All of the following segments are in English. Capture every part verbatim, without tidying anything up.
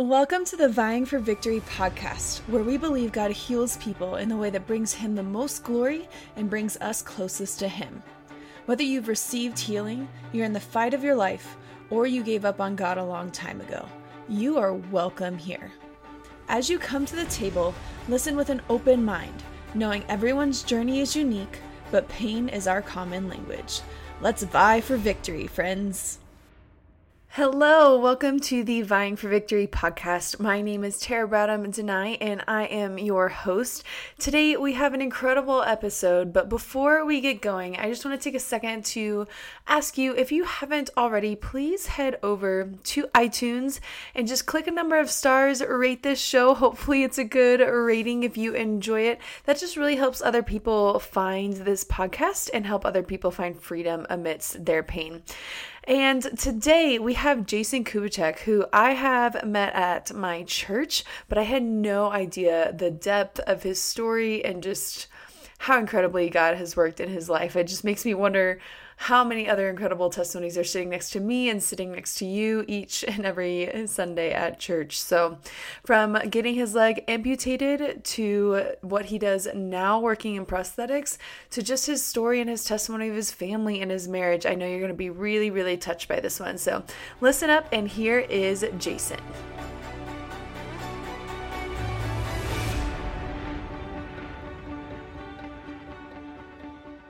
Welcome to the Vying for Victory podcast, where we believe God heals people in the way that brings him the most glory and brings us closest to him. Whether you've received healing, you're in the fight of your life, or you gave up on God a long time ago, you are welcome here. As you come to the table, listen with an open mind, knowing everyone's journey is unique, but pain is our common language. Let's vie for victory, friends. Hello, welcome to the Vying for Victory podcast. My name is Tara Bradham Denai, and I am your host. Today we have an incredible episode, but before we get going, I just want to take a second to ask you, if you haven't already, please head over to iTunes and just click a number of stars, rate this show. Hopefully it's a good rating if you enjoy it. That just really helps other people find this podcast and help other people find freedom amidst their pain. And today we have Jason Kubichek, who I have met at my church, but I had no idea the depth of his story and just how incredibly God has worked in his life. It just makes me wonder how many other incredible testimonies are sitting next to me and sitting next to you each and every Sunday at church. So from getting his leg amputated to what he does now working in prosthetics, to just his story and his testimony of his family and his marriage, I know you're going to be really, really touched by this one. So listen up, and here is Jason.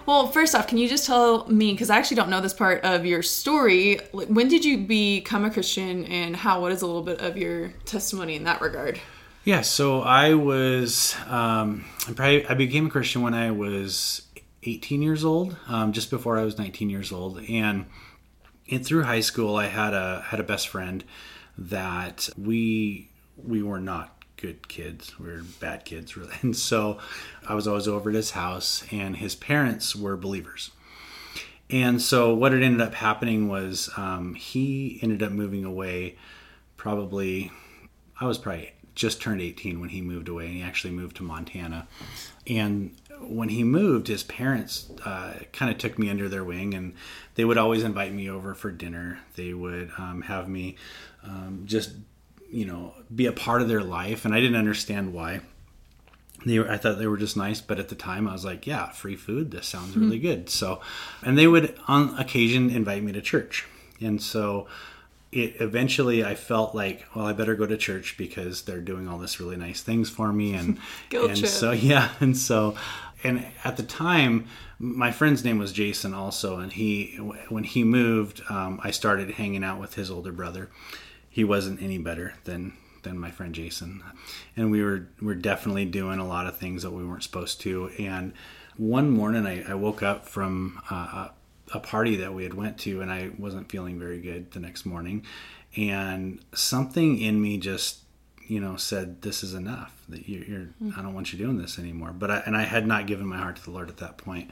Well, first off, can you just tell me, because I actually don't know this part of your story, when did you become a Christian, and how, what is a little bit of your testimony in that regard? Yeah, so I was, um, I, probably, I became a Christian when I was eighteen years old, um, just before I was nineteen years old, and, and through high school, I had a had a best friend that we we were not good kids. We were bad kids, really. And so I was always over at his house, and his parents were believers. And so what had ended up happening was um, he ended up moving away probably, I was probably just turned eighteen when he moved away, and he actually moved to Montana. And when he moved, his parents uh, kind of took me under their wing, and they would always invite me over for dinner. They would um, have me um, just you know, be a part of their life. And I didn't understand why. They were, I thought they were just nice. But at the time I was like, yeah, free food. This sounds mm-hmm. really good. So, and they would on occasion invite me to church. And so it eventually I felt like, well, I better go to church because they're doing all this really nice things for me. And, and so, yeah. And so, and at the time, my friend's name was Jason also. And he, when he moved, um, I started hanging out with his older brother. He wasn't any better than, than my friend Jason. And we were we're definitely doing a lot of things that we weren't supposed to. And one morning I, I woke up from uh, a party that we had went to, and I wasn't feeling very good the next morning. And something in me just, you know, said, this is enough. That you're, you're I don't want you doing this anymore. But I, and I had not given my heart to the Lord at that point.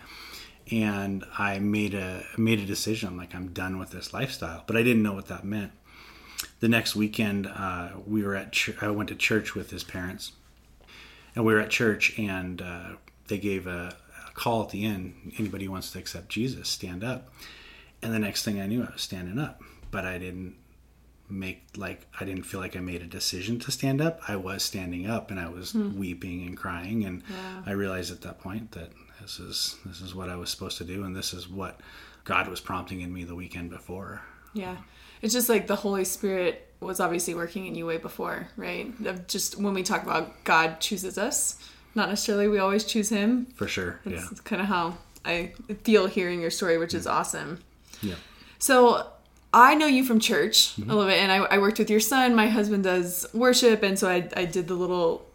And I made a made a decision. I'm like, I'm done with this lifestyle. But I didn't know what that meant. The next weekend, uh, we were at ch- I went to church with his parents, and we were at church, and uh, they gave a, a call at the end. Anybody who wants to accept Jesus, stand up. And the next thing I knew, I was standing up, but I didn't make like I didn't feel like I made a decision to stand up. I was standing up, and I was mm. weeping and crying, and yeah. I realized at that point that this is this is what I was supposed to do, and this is what God was prompting in me the weekend before. Yeah. It's just like the Holy Spirit was obviously working in you way before, right? Of just when we talk about God chooses us, not necessarily we always choose him. For sure. That's yeah. kind of how I feel hearing your story, which yeah. is awesome. Yeah. So I know you from church mm-hmm. a little bit, and I, I worked with your son. My husband does worship, and so I, I did the little,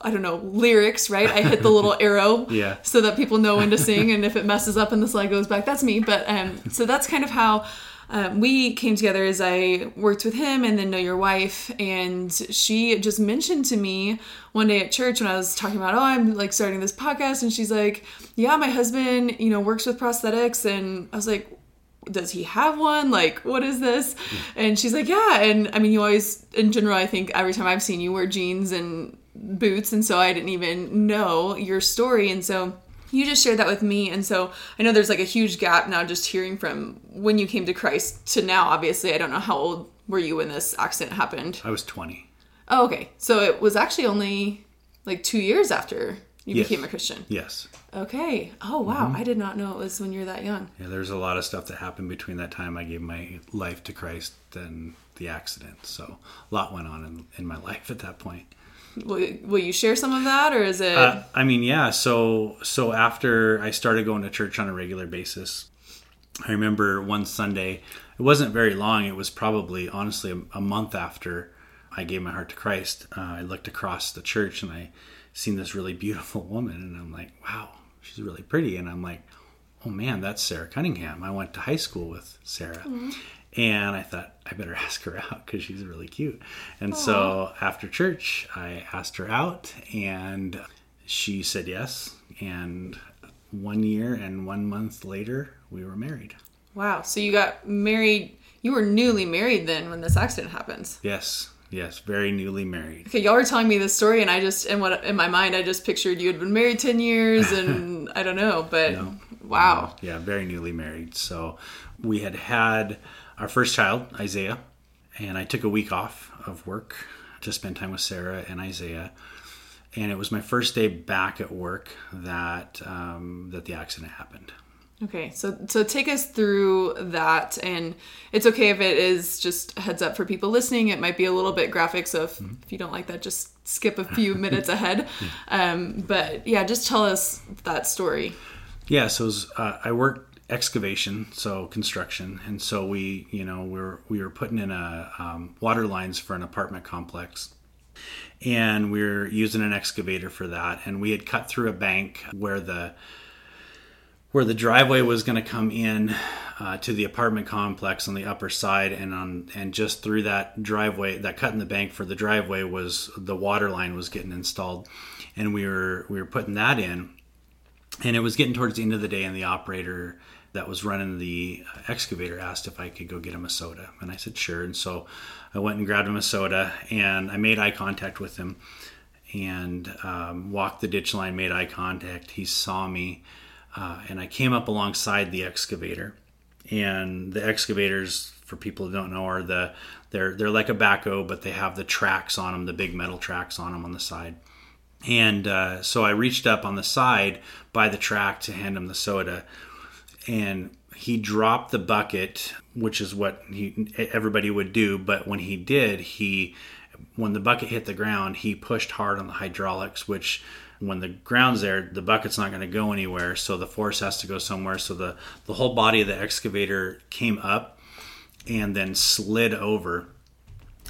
I don't know, lyrics, right? I hit the little arrow yeah. so that people know when to sing, and if it messes up and the slide goes back, that's me. But um, so that's kind of how... Um, we came together as I worked with him and then know your wife. And she just mentioned to me one day at church when I was talking about, oh, I'm like starting this podcast. And she's like, yeah, my husband, you know, works with prosthetics. And I was like, does he have one? Like, what is this? And she's like, yeah. And I mean, you always, in general, I think every time I've seen you wear jeans and boots. And so I didn't even know your story. And so you just shared that with me, and so I know there's like a huge gap now just hearing from when you came to Christ to now, obviously. I don't know, how old were you when this accident happened? I was twenty. Oh, okay. So it was actually only like two years after you yes. became a Christian. Yes. Okay. Oh, wow. Mm-hmm. I did not know it was when you were that young. Yeah, there's a lot of stuff that happened between that time I gave my life to Christ and the accident. So a lot went on in, in my life at that point. Will, will you share some of that, or is it... Uh, I mean, yeah. So so after I started going to church on a regular basis, I remember one Sunday, it wasn't very long. It was probably, honestly, a, a month after I gave my heart to Christ. Uh, I looked across the church and I seen this really beautiful woman, and I'm like, wow, she's really pretty. And I'm like, oh man, that's Sarah Cunningham. I went to high school with Sarah. Mm-hmm. And I thought, I better ask her out because she's really cute. And Aww. So after church, I asked her out, and she said yes. And one year and one month later, we were married. Wow. So you got married. You were newly married then when this accident happens. Yes. Yes. Very newly married. Okay. Y'all were telling me this story, and I just, in what in my mind, I just pictured you had been married ten years and I don't know, but no, wow. No. Yeah. Very newly married. So we had had... our first child, Isaiah, and I took a week off of work to spend time with Sarah and Isaiah. And it was my first day back at work that um, that the accident happened. Okay, so so take us through that. And it's okay if it is just a heads up for people listening. It might be a little bit graphic, so if, mm-hmm. if you don't like that, just skip a few minutes ahead. Um, but yeah, just tell us that story. Yeah, so it was, uh, I worked excavation, so construction, and so we, you know, we were we were putting in a um, water lines for an apartment complex, and we were using an excavator for that. And we had cut through a bank where the where the driveway was going to come in uh, to the apartment complex on the upper side, and on and just through that driveway, that cut in the bank for the driveway was the water line was getting installed, and we were we were putting that in, and it was getting towards the end of the day, and the operator that was running the excavator asked if I could go get him a soda. And I said, sure. And so I went and grabbed him a soda, and I made eye contact with him and um, walked the ditch line, made eye contact. He saw me, uh, and I came up alongside the excavator. And the excavators, for people who don't know, are the they're they're like a backhoe, but they have the tracks on them, the big metal tracks on them on the side. And uh, so I reached up on the side by the track to hand him the soda. And he dropped the bucket, which is what he everybody would do. But when he did, he when the bucket hit the ground, he pushed hard on the hydraulics, which when the ground's there, the bucket's not going to go anywhere. So the force has to go somewhere. So the, the whole body of the excavator came up and then slid over.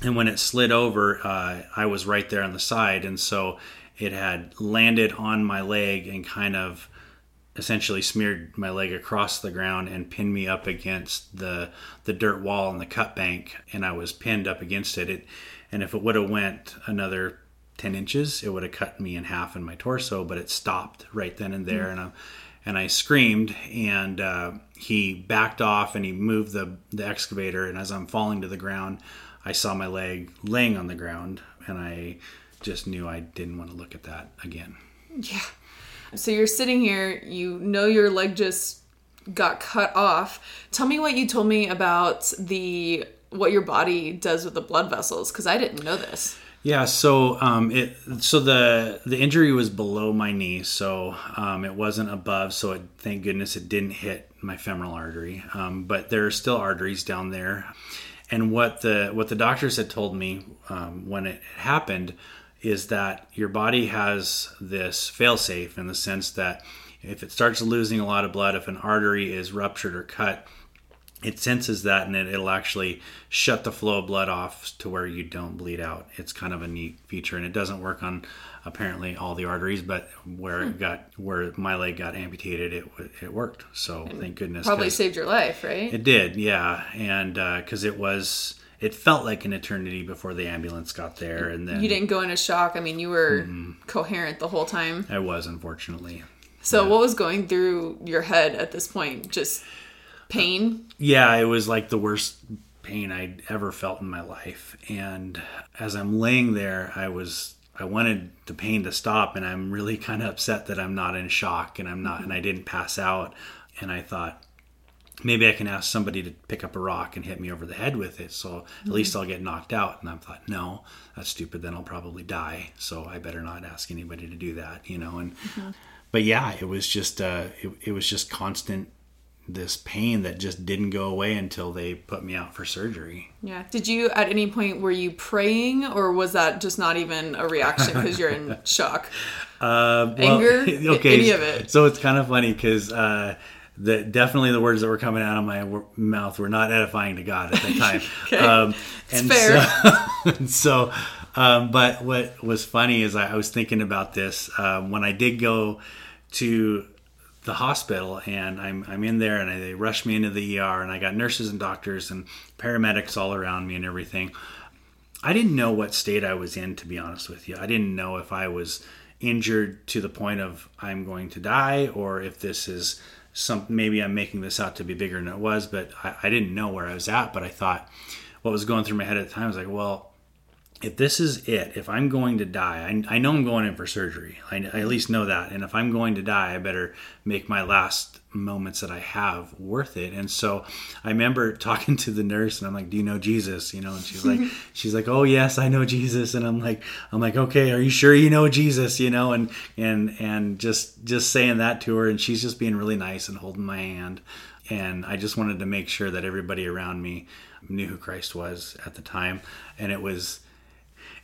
And when it slid over, uh, I was right there on the side. And so it had landed on my leg and kind of essentially smeared my leg across the ground and pinned me up against the the dirt wall and the cut bank, and I was pinned up against it. It and if it would have went another ten inches, it would have cut me in half in my torso, but it stopped right then and there. Mm-hmm. And I and I screamed, and uh, he backed off, and he moved the, the excavator, and as I'm falling to the ground, I saw my leg laying on the ground, and I just knew I didn't want to look at that again. Yeah. So you're sitting here, you know your leg just got cut off. Tell me what you told me about the what your body does with the blood vessels, because I didn't know this. Yeah, so um, it so the the injury was below my knee, so um, it wasn't above, so it, thank goodness it didn't hit my femoral artery. Um, but there are still arteries down there. And what the what the doctors had told me um, when it happened is that your body has this fail-safe in the sense that if it starts losing a lot of blood, if an artery is ruptured or cut, it senses that, and it, it'll actually shut the flow of blood off to where you don't bleed out. It's kind of a neat feature, and it doesn't work on apparently all the arteries, but where hmm. it got where my leg got amputated, it it worked. So and thank goodness. Probably saved your life, right? It did, yeah, and because uh, it was. It felt like an eternity before the ambulance got there. And then you didn't go into shock. I mean, you were mm-hmm. coherent the whole time. I was, unfortunately. So yeah. What was going through your head at this point? Just pain? Uh, yeah, it was like the worst pain I'd ever felt in my life. And as I'm laying there, I was... I wanted the pain to stop, and I'm really kind of upset that I'm not in shock, and I'm not, and I didn't pass out. And I thought, maybe I can ask somebody to pick up a rock and hit me over the head with it, so mm-hmm. at least I'll get knocked out. And I thought, no, that's stupid. Then I'll probably die. So I better not ask anybody to do that, you know. And mm-hmm. but yeah, it was just uh, it, it was just constant, this pain that just didn't go away until they put me out for surgery. Yeah. Did you, at any point, were you praying, or was that just not even a reaction because you're in shock? Uh, well, Anger? Okay. Any of it? So it's kind of funny because uh, the, definitely the words that were coming out of my w- mouth were not edifying to God at that time. Okay. Um, it's and fair. So, and so um, but what was funny is I, I was thinking about this um, when I did go to the hospital, and I'm I'm in there, and I, they rushed me into the E R, and I got nurses and doctors and paramedics all around me and everything. I didn't know what state I was in, to be honest with you. I didn't know if I was injured to the point of I'm going to die, or if this is some, maybe I'm making this out to be bigger than it was, but I, I didn't know where I was at. But I thought, what was going through my head at the time was like, well, if this is it, if I'm going to die, I, I know I'm going in for surgery. I, I at least know that. And if I'm going to die, I better make my last moments that I have worth it. And so I remember talking to the nurse, and I'm like, do you know Jesus? You know, and she's like, she's like, oh yes, I know Jesus. And I'm like, I'm like, okay, are you sure you know Jesus? You know, and, and, and just, just saying that to her, and she's just being really nice and holding my hand. And I just wanted to make sure that everybody around me knew who Christ was at the time. And it was,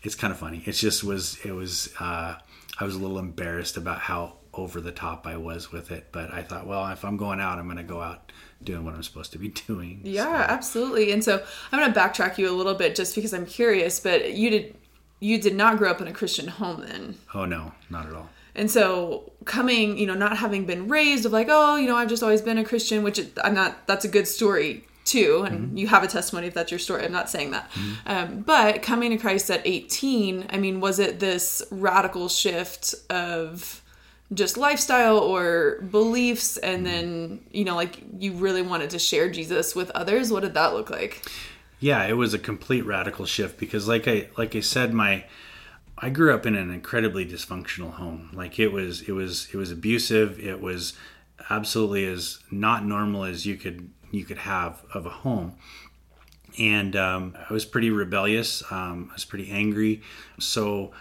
it's kind of funny. It just was, it was, uh, I was a little embarrassed about how over the top I was with it, but I thought, well, if I'm going out, I'm going to go out doing what I'm supposed to be doing. Yeah, so. Absolutely. And so I'm going to backtrack you a little bit just because I'm curious, but you did, you did not grow up in a Christian home then. Oh no, not at all. And so coming, you know, not having been raised of like, oh, you know, I've just always been a Christian, which I'm not, that's a good story too, and mm-hmm. you have a testimony if that's your story. I'm not saying that. Mm-hmm. Um, but coming to Christ at eighteen, I mean, was it this radical shift of just lifestyle or beliefs? And mm-hmm. then, you know, like you really wanted to share Jesus with others. What did that look like? Yeah, it was a complete radical shift because like I, like I said, my, I grew up in an incredibly dysfunctional home. Like it was, it was, it was abusive. It was absolutely as not normal as you could you could have of a home. And um, I was pretty rebellious. Um, I was pretty angry. So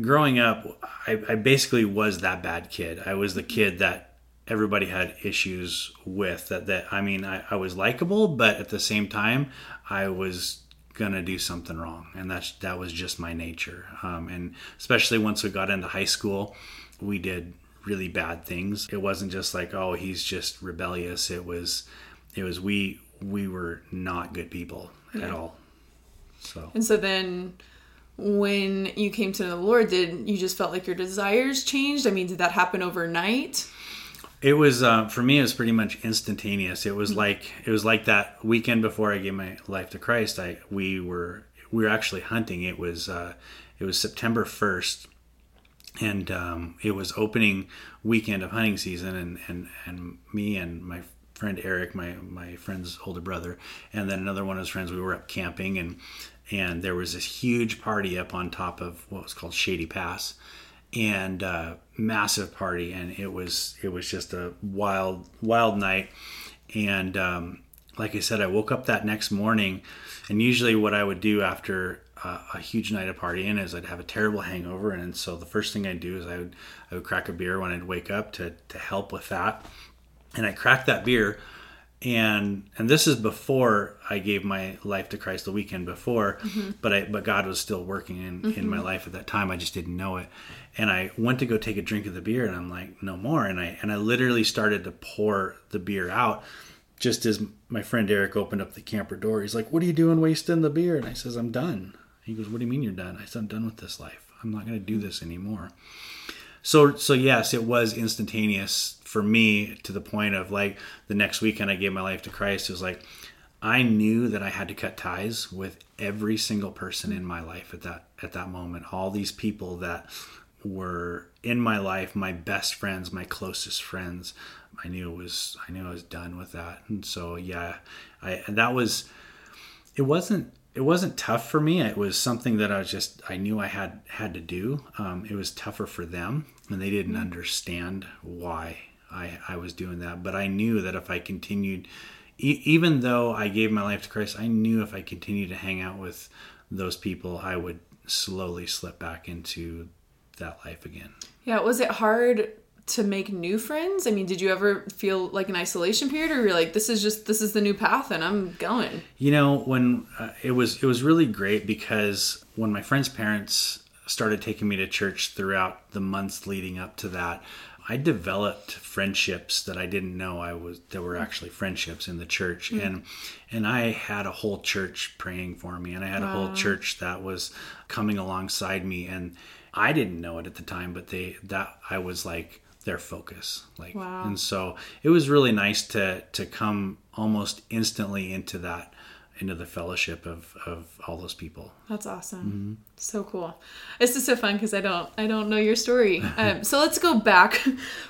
growing up, I, I basically was that bad kid. I was the kid that everybody had issues with. That, that I mean, I, I was likable, but at the same time, I was going to do something wrong. And that's, that was just my nature. Um, and especially once we got into high school, we did really bad things. It wasn't just like, oh, he's just rebellious. It was, it was, we, we were not good people yeah. at all. So. And so then when you came to know the Lord, did you just felt like your desires changed? I mean, did that happen overnight? It was, uh, for me, it was pretty much instantaneous. It was mm-hmm. like, it was like that weekend before I gave my life to Christ. I, we were, we were actually hunting. It was, uh, it was September first. And um, it was opening weekend of hunting season, and, and, and me and my friend Eric, my, my friend's older brother, and then another one of his friends, we were up camping, and and there was this huge party up on top of what was called Shady Pass, and uh, massive party, and it was it was just a wild wild night, and um, like I said, I woke up that next morning, and usually what I would do after a huge night of partying is I'd have a terrible hangover, and so the first thing I'd do is I would I would crack a beer when I'd wake up to to help with that. And I cracked that beer, and and this is before I gave my life to Christ, the weekend before, mm-hmm. but I but God was still working in, mm-hmm. in my life at that time. I just didn't know it. And I went to go take a drink of the beer, and I'm like, no more. And I and I literally started to pour the beer out. Just as my friend Eric opened up the camper door, he's like, what are you doing wasting the beer? And I says, I'm done. He goes, what do you mean you're done? I said, I'm done with this life. I'm not going to do this anymore. So, so yes, it was instantaneous for me to the point of like the next weekend I gave my life to Christ. It was like, I knew that I had to cut ties with every single person in my life at that, at that moment. All these people that were in my life, my best friends, my closest friends. I knew it was, I knew I was done with that. And so, yeah, I, that was, it wasn't, It wasn't tough for me. It was something that I was just, I knew I had had to do. Um, it was tougher for them, and they didn't understand why I, I was doing that. But I knew that if I continued, e- even though I gave my life to Christ, I knew if I continued to hang out with those people, I would slowly slip back into that life again. Yeah. Was it hard to make new friends? I mean, did you ever feel like an isolation period, or you're like, this is just, this is the new path and I'm going? You know, when uh, it was, it was really great, because when my friend's parents started taking me to church throughout the months leading up to that, I developed friendships that I didn't know I was, that were actually friendships in the church. Mm-hmm. And, and I had a whole church praying for me, and I had wow. a whole church that was coming alongside me. And I didn't know it at the time, but they, that I was like, their focus. Like, wow. And so it was really nice to, to come almost instantly into that, into the fellowship of, of all those people. That's awesome. Mm-hmm. So cool. This is so fun, because I don't, I don't know your story. Um, so let's go back,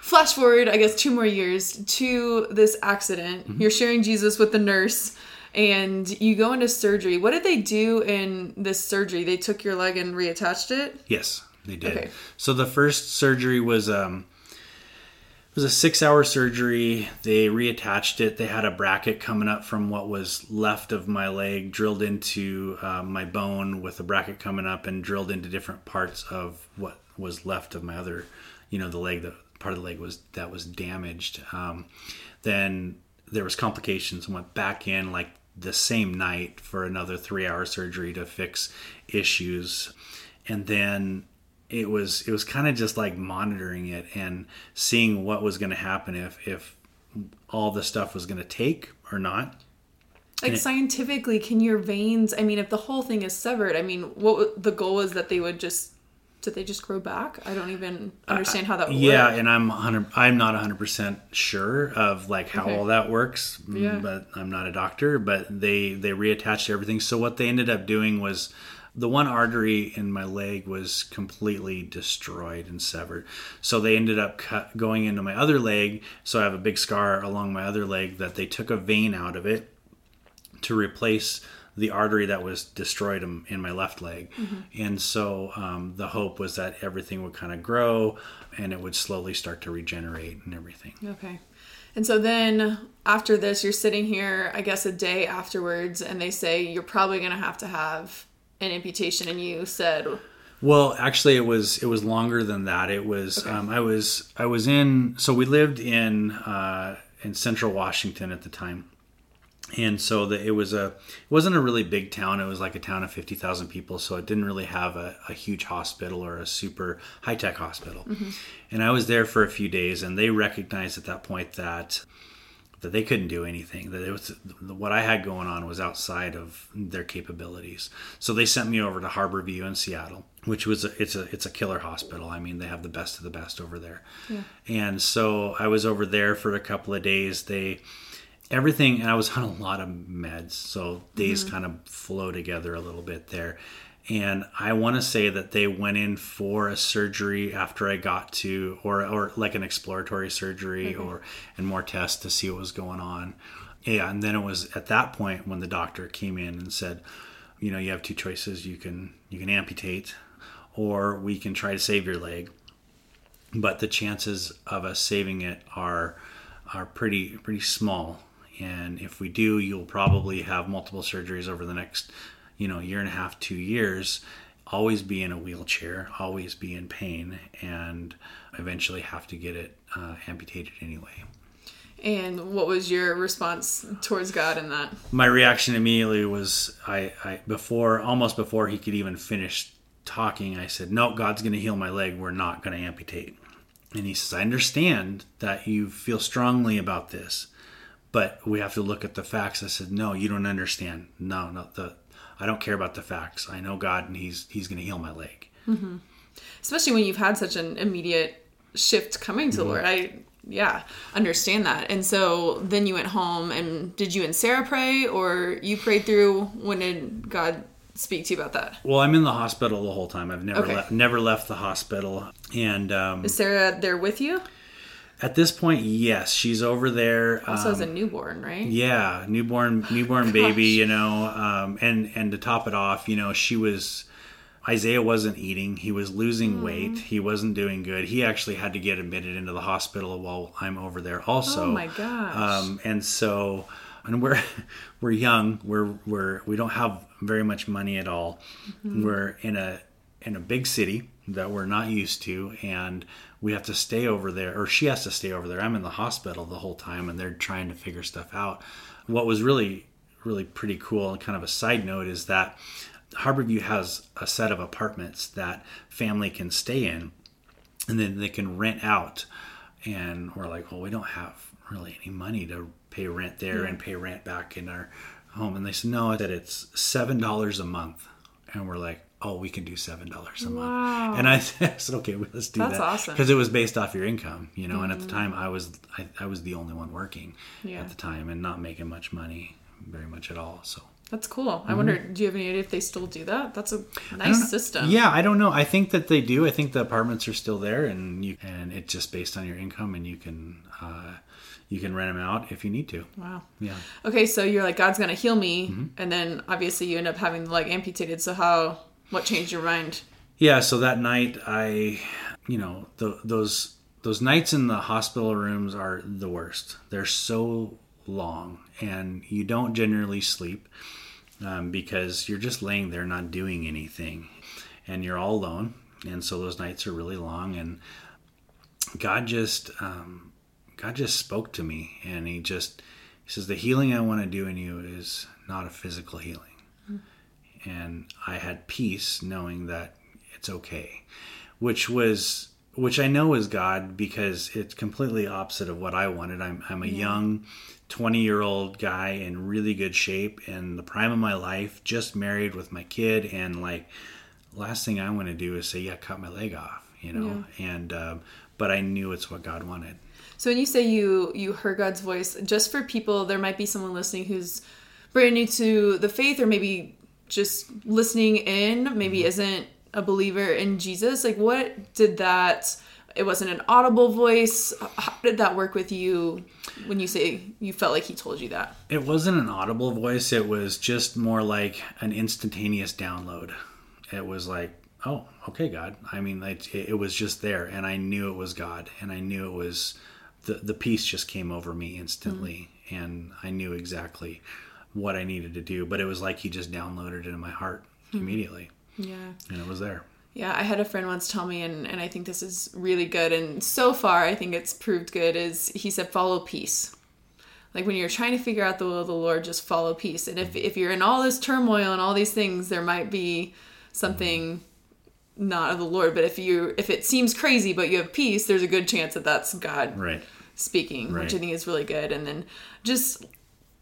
flash forward, I guess, two more years to this accident. Mm-hmm. You're sharing Jesus with the nurse, and you go into surgery. What did they do in this surgery? They took your leg and reattached it? Yes, they did. Okay. So the first surgery was, um, it was a six-hour surgery. They reattached it. They had a bracket coming up from what was left of my leg, drilled into uh, my bone with a bracket coming up, and drilled into different parts of what was left of my other, you know, the leg, the part of the leg was that was damaged. Um, then there was complications and went back in like the same night for another three-hour surgery to fix issues. And then it was, it was kind of just like monitoring it and seeing what was going to happen, if, if all the stuff was going to take or not. Like, and scientifically, it, can your veins, I mean, if the whole thing is severed, I mean, what the goal is that they would just, did they just grow back? I don't even understand how that works. Yeah. And I'm one hundred, I'm not a hundred percent sure of like how okay. all that works, yeah. but I'm not a doctor, but they, they reattached everything. So what they ended up doing was, the one artery in my leg was completely destroyed and severed. So they ended up cut, going into my other leg. So I have a big scar along my other leg that they took a vein out of it to replace the artery that was destroyed in my left leg. Mm-hmm. And so um, the hope was that everything would kind of grow and it would slowly start to regenerate and everything. Okay. And so then after this, you're sitting here, I guess, a day afterwards, and they say you're probably going to have to have an amputation, and you said, well, actually it was, it was longer than that. It was, okay. um, I was, I was in, so we lived in, uh, in central Washington at the time. And so the, it was a, it wasn't a really big town. It was like a town of fifty thousand people. So it didn't really have a, a huge hospital or a super high tech hospital. Mm-hmm. And I was there for a few days, and they recognized at that point that, that they couldn't do anything, that it was, what I had going on was outside of their capabilities. So they sent me over to Harborview in Seattle, which was, a, it's a, it's a killer hospital. I mean, they have the best of the best over there. Yeah. And so I was over there for a couple of days. They, everything, and I was on a lot of meds. So days mm-hmm. kind of flow together a little bit there. And I want to say that they went in for a surgery after I got to, or or like an exploratory surgery, mm-hmm. or and more tests to see what was going on. Yeah, and then it was at that point when the doctor came in and said, you know, you have two choices. You can you can amputate, or we can try to save your leg, but the chances of us saving it are are pretty pretty small. And if we do, you'll probably have multiple surgeries over the next, you know, year and a half, two years, always be in a wheelchair, always be in pain, and eventually have to get it uh, amputated anyway. And what was your response towards God in that? My reaction immediately was, I, I before, almost before he could even finish talking, I said, no, God's going to heal my leg. We're not going to amputate. And he says, I understand that you feel strongly about this, but we have to look at the facts. I said, no, you don't understand. No, no, the I don't care about the facts. I know God, and he's, he's going to heal my leg. Mm-hmm. Especially when you've had such an immediate shift coming to mm-hmm. the Lord. I, yeah, understand that. And so then you went home, and did you and Sarah pray, or you prayed through? When did God speak to you about that? Well, I'm in the hospital the whole time. I've never okay. left, never left the hospital. And, um, is Sarah there with you? At this point, yes, she's over there. Also um, as a newborn, right? Yeah, newborn, newborn oh, baby, you know. Um, and and to top it off, you know, she was Isaiah wasn't eating. He was losing mm. weight. He wasn't doing good. He actually had to get admitted into the hospital while I'm over there also. Oh my gosh. Um, and so, and we're, we're young. We're, we're, we don't have very much money at all. Mm-hmm. We're in a, in a big city that we're not used to. And we have to stay over there, or she has to stay over there. I'm in the hospital the whole time and they're trying to figure stuff out. What was really, really pretty cool and kind of a side note is that Harborview has a set of apartments that family can stay in and then they can rent out. And we're like, well, we don't have really any money to pay rent there yeah. and pay rent back in our home. And they said, no, that it's seven dollars a month. And we're like, oh, we can do seven dollars a wow. month. And I said, okay, well, let's do That's that. That's awesome. Because it was based off your income, you know, mm-hmm. and at the time I was, I, I was the only one working yeah. at the time and not making much money, very much at all. So. That's cool. I mm-hmm. wonder, do you have any idea if they still do that? That's a nice system. Yeah, I don't know. I think that they do. I think the apartments are still there, and you and it's just based on your income, and you can uh, you can rent them out if you need to. Wow. Yeah. Okay, so you're like, God's gonna heal me, mm-hmm. and then obviously you end up having the leg amputated. So how? What changed your mind? Yeah. So that night, I, you know, the, those those nights in the hospital rooms are the worst. They're so long, and you don't generally sleep. Um, because you're just laying there not doing anything and you're all alone. And so those nights are really long, and God just, um, God just spoke to me, and he just, he says, the healing I want to do in you is not a physical healing. Mm-hmm. And I had peace knowing that it's okay, which was, which I know is God, because it's completely opposite of what I wanted. I'm, I'm a yeah. young twenty year old guy in really good shape and the prime of my life, just married with my kid, and like last thing I want to do is say yeah cut my leg off, you know. yeah. And um, but I knew it's what God wanted. So when you say you you heard God's voice, just for people, there might be someone listening who's brand new to the faith, or maybe just listening in, maybe mm-hmm. isn't a believer in Jesus, like what did that it wasn't an audible voice. How did that work with you when you say you felt like he told you that? It wasn't an audible voice. It was just more like an instantaneous download. It was like, oh, okay, God. I mean, it, it was just there, and I knew it was God, and I knew it was the, the peace just came over me instantly. Mm-hmm. And I knew exactly what I needed to do, but it was like he just downloaded it in my heart mm-hmm. immediately. Yeah. And it was there. Yeah, I had a friend once tell me, and, and I think this is really good, and so far I think it's proved good, is he said, follow peace. Like when you're trying to figure out the will of the Lord, just follow peace. And if, if you're in all this turmoil and all these things, there might be something not of the Lord. But if you if it seems crazy, but you have peace, there's a good chance that that's God right. speaking, right. which I think is really good. And then just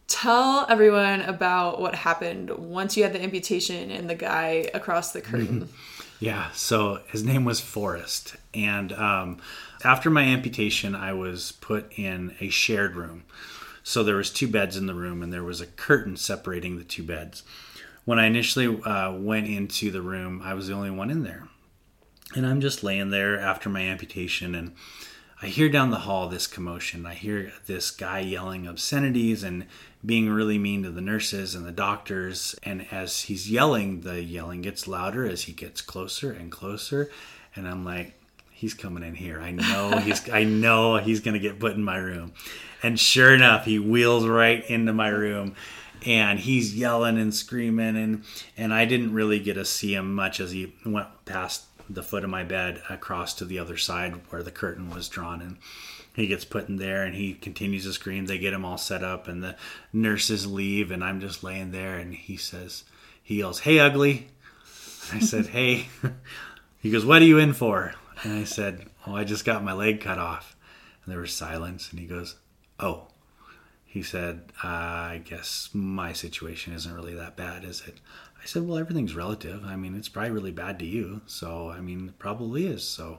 tell everyone about what happened once you had the amputation and the guy across the curtain. Yeah, so his name was Forrest. And um, after my amputation, I was put in a shared room. So there was two beds in the room, and there was a curtain separating the two beds. When I initially uh, went into the room, I was the only one in there. And I'm just laying there after my amputation, and I hear down the hall this commotion. I hear this guy yelling obscenities and being really mean to the nurses and the doctors. And as he's yelling, the yelling gets louder as he gets closer and closer. And I'm like, he's coming in here. I know he's I know he's going to get put in my room. And sure enough, he wheels right into my room. And he's yelling and screaming. And, and I didn't really get to see him much as he went past the foot of my bed across to the other side where the curtain was drawn, and he gets put in there and he continues to scream. They get him all set up and the nurses leave, and I'm just laying there, and he says, he yells, "Hey, ugly." And I said, "Hey." He goes, "What are you in for?" And I said, "Oh, I just got my leg cut off." And there was silence, and he goes, "Oh." He said, uh, "I guess my situation isn't really that bad, is it?" I said, "Well, everything's relative. I mean, it's probably really bad to you. So, I mean, it probably is. So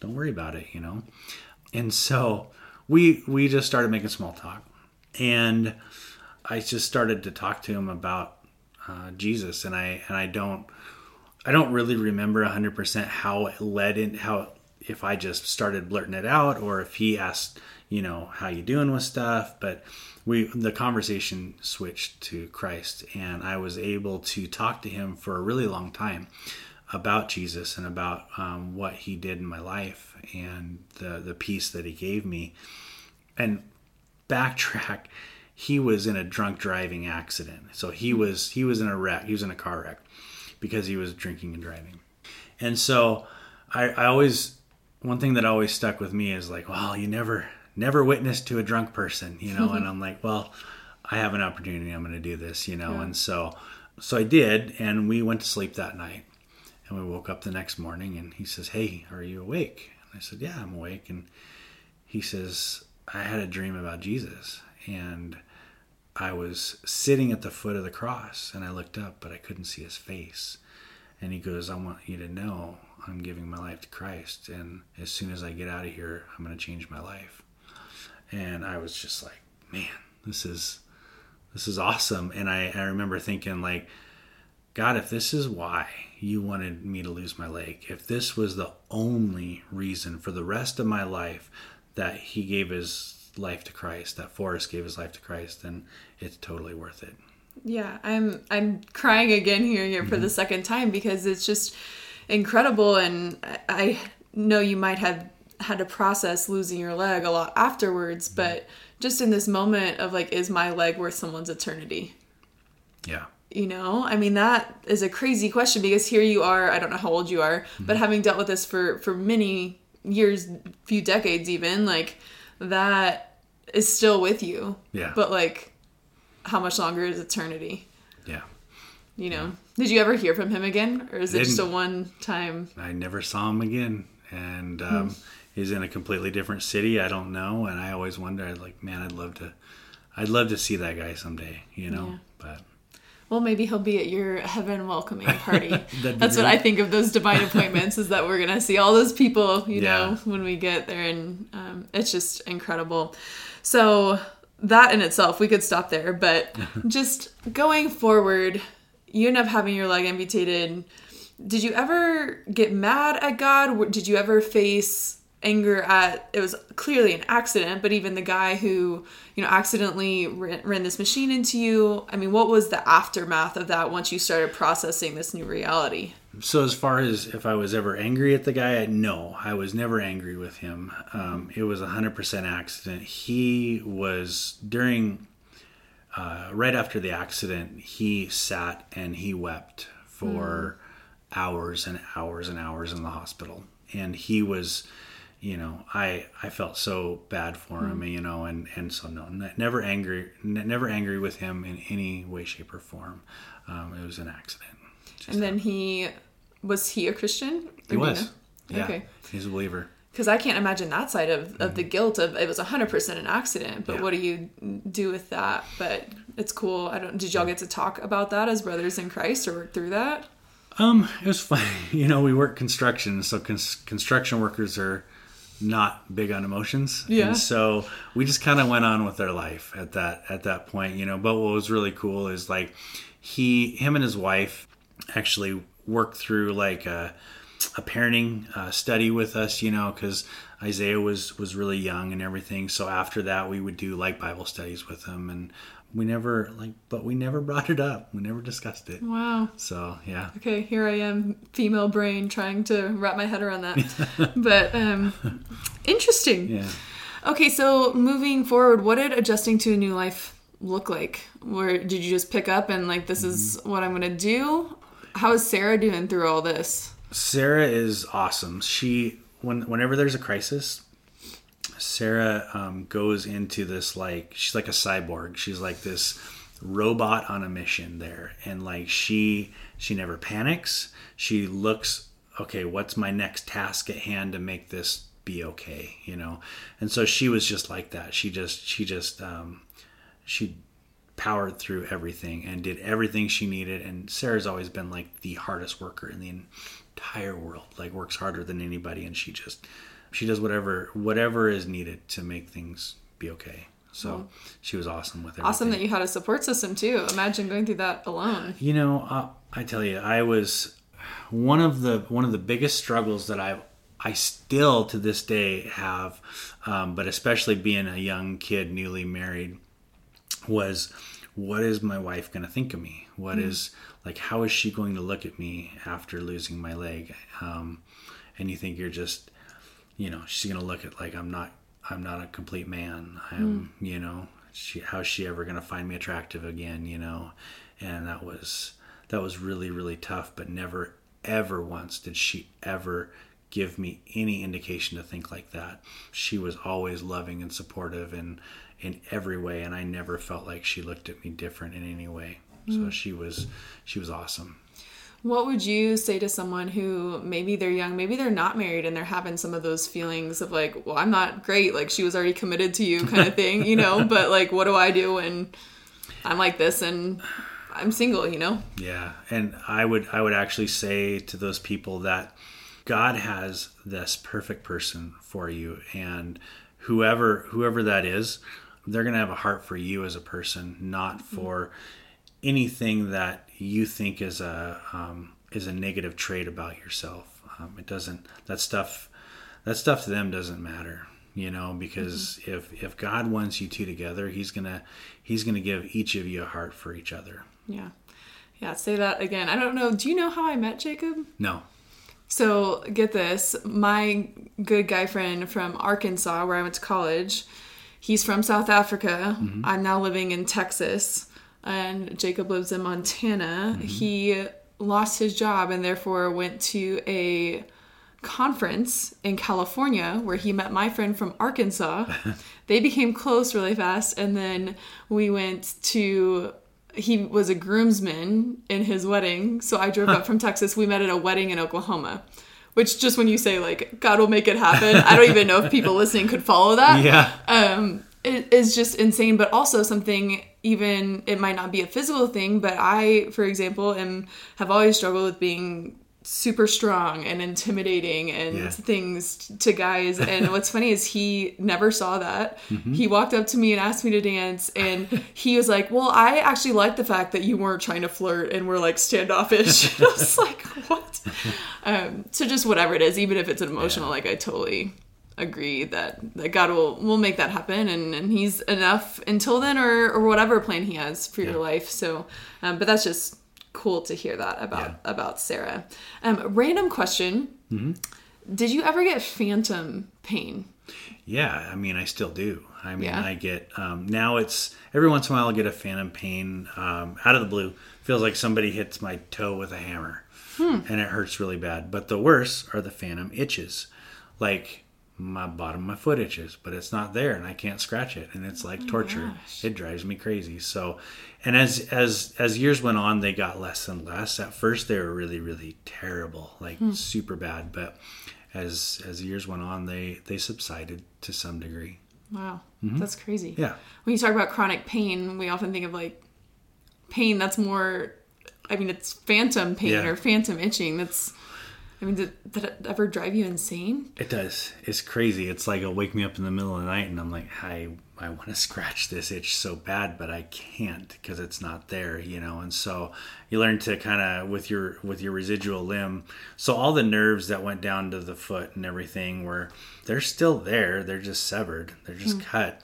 don't worry about it, you know?" And so we, we just started making small talk. And I just started to talk to him about uh, Jesus. And I, and I don't, I don't really remember one hundred percent how it led in, how, if I just started blurting it out or if he asked, you know, how you doing with stuff, but we, the conversation switched to Christ, and I was able to talk to him for a really long time about Jesus and about um, what he did in my life and the, the peace that he gave me. And backtrack, he was in a drunk driving accident. So he was he was in a wreck. He was in a car wreck because he was drinking and driving. And so I, I always, one thing that always stuck with me is like, well, you never never witness to a drunk person, you know? And I'm like, well, I have an opportunity. I'm going to do this, you know? Yeah. And so, so I did. And we went to sleep that night. And we woke up the next morning and he says, hey, are you awake? And I said, yeah, I'm awake. And he says, I had a dream about Jesus. And I was sitting at the foot of the cross and I looked up, but I couldn't see his face. And he goes, I want you to know I'm giving my life to Christ. And as soon as I get out of here, I'm going to change my life. And I was just like, man, this is, this is awesome. And I, I remember thinking like, God, if this is why you wanted me to lose my leg, if this was the only reason for the rest of my life that he gave his life to Christ, that Forrest gave his life to Christ, then it's totally worth it. Yeah, I'm I'm crying again hearing it for mm-hmm. the second time because it's just incredible. And I, I know you might have had to process losing your leg a lot afterwards, mm-hmm. but just in this moment of like, is my leg worth someone's eternity? Yeah. You know, I mean, that is a crazy question because here you are, I don't know how old you are, mm-hmm. but having dealt with this for, for many years, few decades even, like that is still with you. Yeah. But like, how much longer is eternity? Yeah. You know, yeah. Did you ever hear from him again? Or is it Didn't. just a one time? I never saw him again. And um, mm. he's in a completely different city. I don't know. And I always wonder, like, man, I'd love to, I'd love to see that guy someday, you know, yeah. but. Well, maybe he'll be at your heaven welcoming party. That's what I think of those divine appointments is that we're going to see all those people, you yeah. know, when we get there. And um, it's just incredible. So that in itself, we could stop there. But just going forward, you end up having your leg amputated. Did you ever get mad at God? Did you ever face anger at, it was clearly an accident, but even the guy who, you know, accidentally ran, ran this machine into you. I mean, what was the aftermath of that once you started processing this new reality? So as far as if I was ever angry at the guy, no, I was never angry with him. Um, it was a hundred percent accident. He was during, uh, right after the accident, he sat and he wept for mm. hours and hours and hours in the hospital. And he was, you know, I, I felt so bad for him, you know, and, and so no, never angry, never angry with him in any way, shape or form. Um, it was an accident. Just and then happened. he, was he a Christian? He was. You know? Yeah. Okay. He's a believer. Cause I can't imagine that side of, of mm-hmm. the guilt of, it was a hundred percent an accident, but yeah. what do you do with that? But it's cool. I don't, did y'all get to talk about that as brothers in Christ or work through that? Um, it was funny. You know, we work construction. So cons- construction workers are not big on emotions. Yeah. And so we just kind of went on with their life at that, at that point, you know, but what was really cool is like he, him and his wife actually worked through like a, a parenting uh, study with us, you know, cause Isaiah was, was really young and everything. So after that we would do like Bible studies with him and we never like, but we never brought it up. We never discussed it. Wow. So yeah. Okay. Here I am, female brain trying to wrap my head around that, but, um, interesting. Yeah. Okay. So moving forward, what did adjusting to a new life look like? Where did you just pick up and like, this is mm-hmm. what I'm going to do? How is Sarah doing through all this? Sarah is awesome. She, when, whenever there's a crisis, Sarah um, goes into this, like, she's like a cyborg. She's like this robot on a mission there. And like, she, she never panics. She looks, okay, what's my next task at hand to make this be okay? You know? And so she was just like that. She just, she just, um, she powered through everything and did everything she needed. And Sarah's always been like the hardest worker in the entire world, like works harder than anybody. And she just, She does whatever whatever is needed to make things be okay. So mm. she was awesome with everything. Awesome that you had a support system too. Imagine going through that alone. You know, uh, I tell you, I was one of the one of the biggest struggles that I I still to this day have, um, but especially being a young kid newly married, was what is my wife going to think of me? What mm. is, like, how is she going to look at me after losing my leg? Um, and you think you're just, you know, she's going to look at, like, I'm not, I'm not a complete man. I'm, mm. you know, she, how's she ever going to find me attractive again, you know? And that was, that was really, really tough, but never, ever once did she ever give me any indication to think like that. She was always loving and supportive and in every way, and I never felt like she looked at me different in any way. Mm. So she was she was awesome. What would you say to someone who, maybe they're young, maybe they're not married, and they're having some of those feelings of like, well, I'm not great, like she was already committed to you kind of thing, you know, but like, what do I do when I'm like this and I'm single, you know? Yeah, and I would I would actually say to those people that God has this perfect person for you, and whoever whoever that is, they're going to have a heart for you as a person, not for mm-hmm. anything that you think is a um, is a negative trait about yourself. Um, it doesn't, that stuff, that stuff to them doesn't matter, you know, because mm-hmm. if, if God wants you two together, he's going to, he's going to give each of you a heart for each other. Yeah. Yeah. Say that again. I don't know. Do you know how I met Jacob? No. So get this, my good guy friend from Arkansas, where I went to college, he's from South Africa. Mm-hmm. I'm now living in Texas, and Jacob lives in Montana. Mm-hmm. He lost his job and therefore went to a conference in California where he met my friend from Arkansas. They became close really fast. And then we went to, he was a groomsman in his wedding. So I drove up from Texas. We met at a wedding in Oklahoma. Which, just when you say, like, God will make it happen, I don't even know if people listening could follow that. Yeah. Um, it is just insane. But also something, even, it might not be a physical thing, but I, for example, am have always struggled with being super strong and intimidating and yeah. things to guys. And what's funny is he never saw that. Mm-hmm. He walked up to me and asked me to dance, and he was like, well, I actually like the fact that you weren't trying to flirt and were like standoffish. And I was like, what? Um, so just whatever it is, even if it's emotional, yeah. like I totally agree that, that God will, will make that happen, and, and he's enough until then, or, or whatever plan he has for yeah. your life. So, um, but that's just cool to hear that about yeah. about Sarah. Um, random question. Mm-hmm. Did you ever get phantom pain? Yeah, I mean, I still do. I mean, yeah. I get, um, now it's, every once in a while I'll get a phantom pain um, out of the blue. Feels like somebody hits my toe with a hammer hmm. and it hurts really bad. But the worst are the phantom itches. Like my bottom of my foot itches, but it's not there and I can't scratch it. And it's like oh torture. Gosh. It drives me crazy. So, and as, as, as years went on, they got less and less. At first they were really, really terrible, like hmm. super bad. But as, as years went on, they, they subsided to some degree. Wow. Mm-hmm. That's crazy. Yeah. When you talk about chronic pain, we often think of like pain that's more, I mean, it's phantom pain yeah. or phantom itching. That's, I mean, did, did it ever drive you insane? It does. It's crazy. It's like it'll wake me up in the middle of the night and I'm like, I, I want to scratch this itch so bad, but I can't because it's not there, you know? And so you learn to kind of, with your, with your residual limb. So all the nerves that went down to the foot and everything were, they're still there. They're just severed. They're just mm. cut.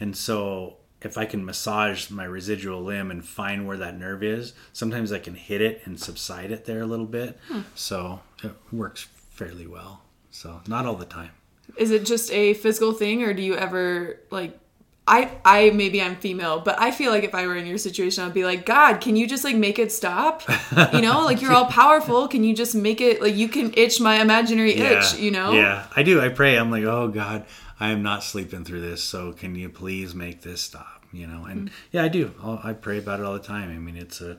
And so if I can massage my residual limb and find where that nerve is, sometimes I can hit it and subside it there a little bit. Hmm. So it works fairly well. So not all the time. Is it just a physical thing, or do you ever like, I, I, maybe I'm female, but I feel like if I were in your situation, I'd be like, God, can you just like make it stop? You know, like you're all powerful. Can you just make it like you can itch my imaginary yeah. itch, you know? Yeah, I do. I pray. I'm like, oh God, I am not sleeping through this. So can you please make this stop? You know? And mm-hmm. yeah, I do. I'll, I pray about it all the time. I mean, it's a,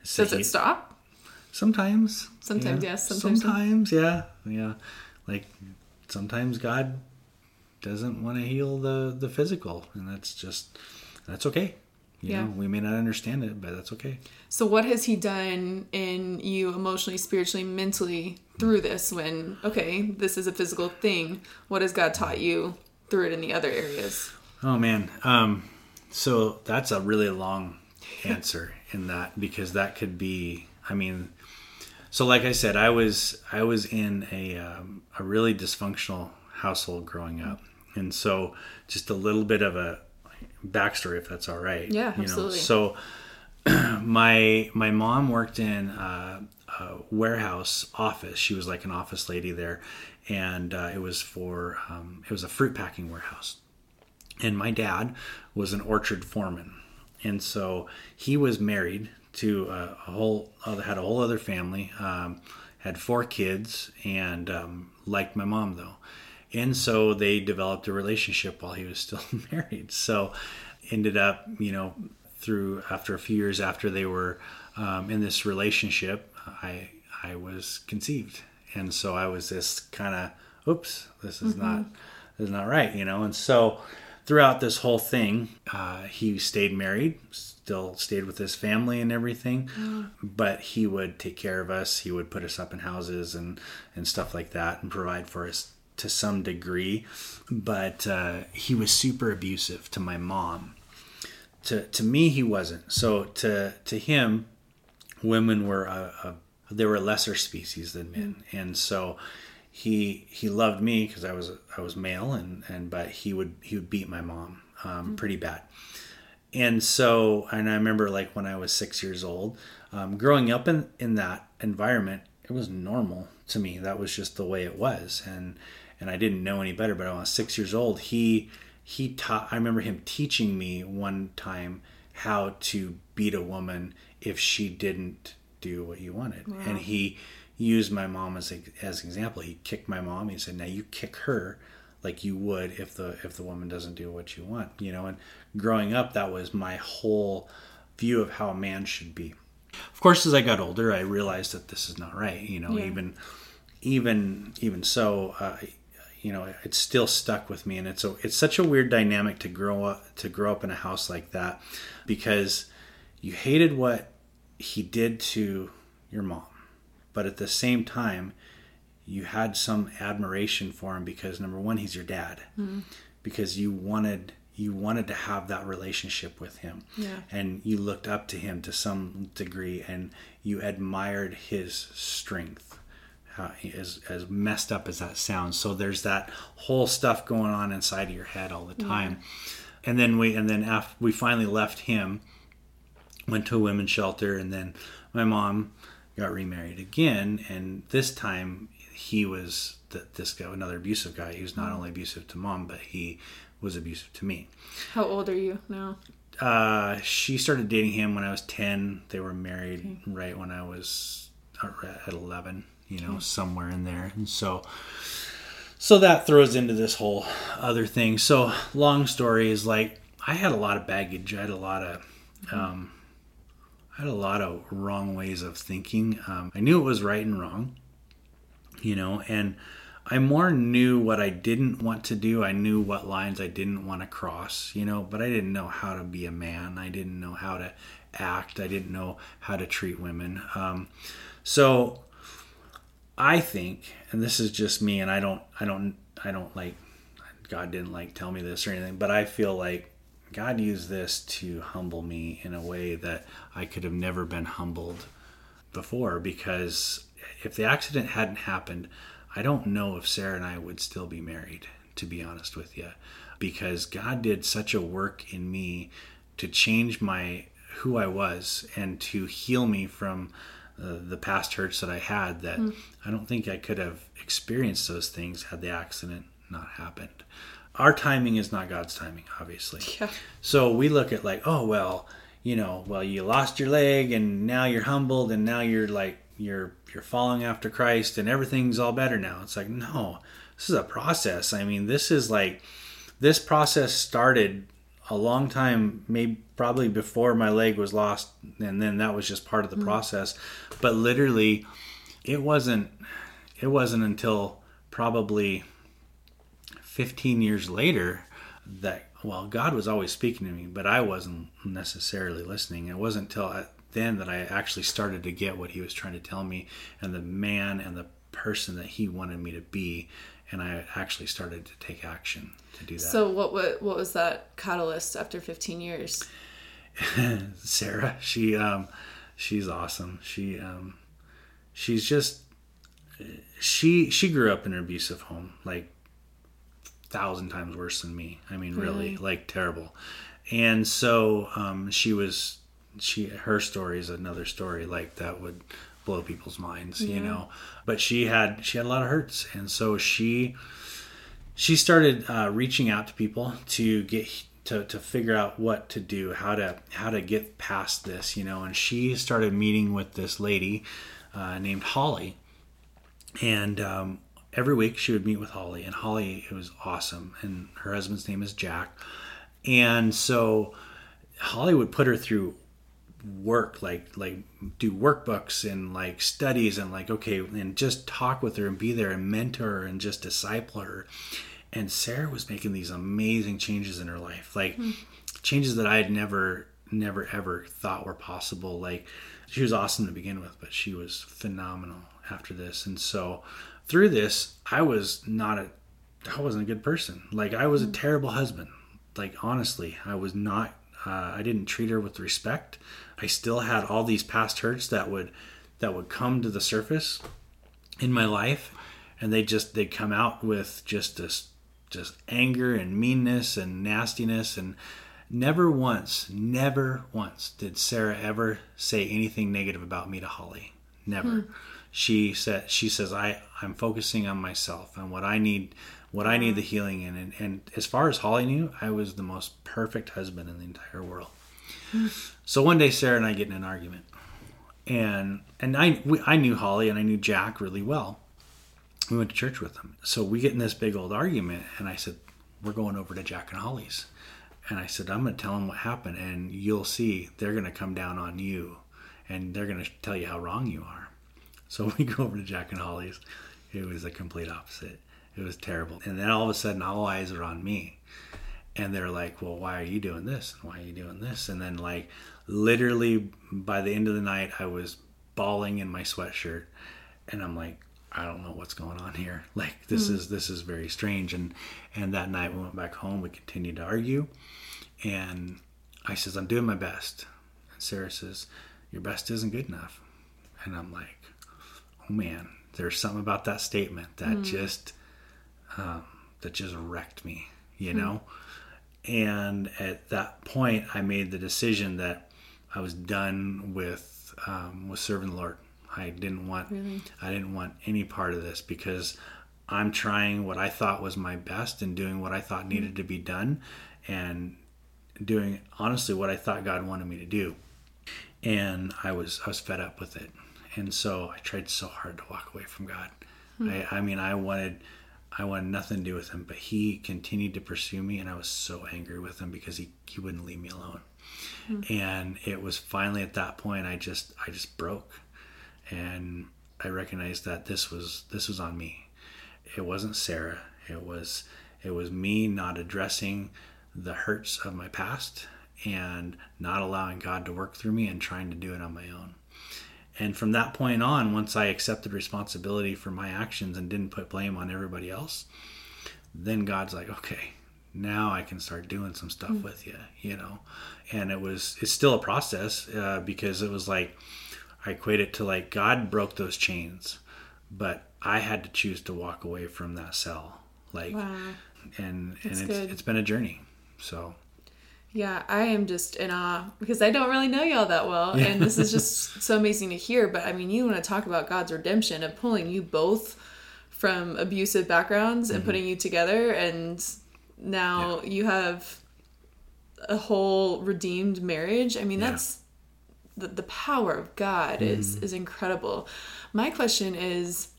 it's does a, it stop? Sometimes. Sometimes. Yeah. Yes. Sometimes. Sometimes. Yeah. Yeah. Like sometimes God doesn't want to heal the, the physical, and that's just, that's okay. You yeah. know, we may not understand it, but that's okay. So what has he done in you emotionally, spiritually, mentally through this when, okay, this is a physical thing. What has God taught you through it in the other areas? Oh man. Um, so that's a really long answer in that, because that could be, I mean, so like I said, I was, I was in a, um, a really dysfunctional household growing up. And so just a little bit of a, backstory, if that's all right. Yeah, you absolutely. Know? So my my mom worked in uh, a warehouse office. She was like an office lady there, and uh, it was for um, it was a fruit packing warehouse. And my dad was an orchard foreman, and so he was married to a, a whole other, had a whole other family, um, had four kids, and um, liked my mom though. And so they developed a relationship while he was still married. So ended up, you know, through after a few years after they were um, in this relationship, I I was conceived. And so I was this kind of, oops, this is mm-hmm. not this is not right, you know. And so throughout this whole thing, uh, he stayed married, still stayed with his family and everything, mm. but he would take care of us. He would put us up in houses and, and stuff like that and provide for us to some degree, but uh, he was super abusive to my mom. To to me, he wasn't. So to to him, women were a, a they were a lesser species than men, mm. and so he he loved me because I was I was male, and, and but he would he would beat my mom um, mm. pretty bad. And so and I remember like when I was six years old, um, growing up in in that environment, it was normal to me. That was just the way it was, and. And I didn't know any better, but when I was six years old, he, he taught, I remember him teaching me one time how to beat a woman if she didn't do what you wanted. Wow. And he used my mom as a, as an example. He kicked my mom. He said, now you kick her like you would if the, if the woman doesn't do what you want, you know, and growing up, that was my whole view of how a man should be. Of course, as I got older, I realized that this is not right. You know, yeah. even, even, even so, uh, you know, it's still stuck with me, and it's a, it's such a weird dynamic to grow up to grow up in a house like that, because you hated what he did to your mom, but at the same time, you had some admiration for him because number one, he's your dad, mm-hmm. because you wanted you wanted to have that relationship with him, yeah. and you looked up to him to some degree, and you admired his strength. Uh, as, as messed up as that sounds. So there's that whole stuff going on inside of your head all the time. Yeah. And then we, and then after we finally left him, went to a women's shelter, and then my mom got remarried again. And this time he was the, this guy, another abusive guy. He was not only abusive to mom, but he was abusive to me. How old are you now? Uh, she started dating him when I was ten. They were married okay. right when I was at eleven. You know, somewhere in there. And so, so that throws into this whole other thing. So long story is like, I had a lot of baggage. I had a lot of, um, I had a lot of wrong ways of thinking. Um, I knew it was right and wrong, you know, and I more knew what I didn't want to do. I knew what lines I didn't want to cross, you know, but I didn't know how to be a man. I didn't know how to act. I didn't know how to treat women. Um, so I think, and this is just me, and I don't, I don't, I don't like, God didn't like tell me this or anything, but I feel like God used this to humble me in a way that I could have never been humbled before, because if the accident hadn't happened, I don't know if Sarah and I would still be married, to be honest with you, because God did such a work in me to change my, who I was, and to heal me from the past hurts that I had that mm. I don't think I could have experienced those things had the accident not happened. Our timing is not God's timing, obviously. Yeah. So we look at like, oh, well, you know, well, you lost your leg and now you're humbled and now you're like, you're, you're following after Christ and everything's all better now. It's like, no, this is a process. I mean, this is like, this process started a long time, maybe probably before my leg was lost, and then that was just part of the mm. process. But literally, it wasn't. It wasn't until probably fifteen years later that, well, God was always speaking to me, but I wasn't necessarily listening. It wasn't until then that I actually started to get what He was trying to tell me, and the man and the person that He wanted me to be. And I actually started to take action to do that. So what what, what was that catalyst after fifteen years? Sarah, she um, she's awesome. She um, she's just she she grew up in an abusive home, like a thousand times worse than me. I mean, really, mm-hmm. like terrible. And so um, she was, she her story is another story like that would blow people's minds, yeah. you know. But she had she had a lot of hurts, and so she she started uh, reaching out to people to get to to figure out what to do, how to how to get past this, you know. And she started meeting with this lady uh, named Holly, and um, every week she would meet with Holly, and Holly it was awesome, and her husband's name is Jack. And so Holly would put her through work, like like do workbooks and like studies and like, okay, and just talk with her and be there and mentor her and just disciple her. And Sarah was making these amazing changes in her life, like mm-hmm. changes that I had never, never, ever thought were possible. Like she was awesome to begin with, but she was phenomenal after this. And so through this, I was not a, I wasn't a good person. Like I was mm-hmm. a terrible husband. Like, honestly, I was not, uh, I didn't treat her with respect. I still had all these past hurts that would, that would come to the surface in my life. And they just, they'd come out with just this, just anger and meanness and nastiness. And never once, never once did Sarah ever say anything negative about me to Holly. Never. Mm. She said, she says, I, I'm focusing on myself and what I need What I need the healing in. And, and as far as Holly knew, I was the most perfect husband in the entire world. So one day, Sarah and I get in an argument. And and I we, I knew Holly and I knew Jack really well. We went to church with them. So we get in this big old argument. And I said, we're going over to Jack and Holly's. And I said, I'm going to tell them what happened. And you'll see they're going to come down on you. And they're going to tell you how wrong you are. So we go over to Jack and Holly's. It was the complete opposite. It was terrible. And then all of a sudden, all eyes are on me. And they're like, well, why are you doing this? And why are you doing this? And then, like, literally by the end of the night, I was bawling in my sweatshirt. And I'm like, I don't know what's going on here. Like, this mm-hmm. is this is very strange. And, and that night, we went back home. We continued to argue. And I says, I'm doing my best. And Sarah says, your best isn't good enough. And I'm like, oh, man, there's something about that statement that mm-hmm. just... Um, that just wrecked me, you know? Mm. And at that point, I made the decision that I was done with, um, with serving the Lord. I didn't want, really? I didn't want any part of this because I'm trying what I thought was my best and doing what I thought needed mm. to be done and doing honestly what I thought God wanted me to do. And I was, I was fed up with it. And so I tried so hard to walk away from God. Mm. I, I mean, I wanted... I wanted nothing to do with him, but he continued to pursue me, and I was so angry with him because he, he wouldn't leave me alone. Mm-hmm. And it was finally at that point I just I just broke, and I recognized that this was this was on me. It wasn't Sarah. It was it was me not addressing the hurts of my past and not allowing God to work through me and trying to do it on my own. And from that point on, once I accepted responsibility for my actions and didn't put blame on everybody else, then God's like, okay, now I can start doing some stuff mm. with you, you know? And it was, it's still a process uh, because it was like, I equate it to like, God broke those chains, but I had to choose to walk away from that cell. Like, wow. and, That's and it's, it's been a journey. So. Yeah, I am just in awe because I don't really know y'all that well. Yeah. And this is just so amazing to hear. But I mean, you want to talk about God's redemption and pulling you both from abusive backgrounds mm-hmm. and putting you together. And now yeah. you have a whole redeemed marriage. I mean, yeah. that's the, the power of God mm-hmm. is, is incredible. My question is,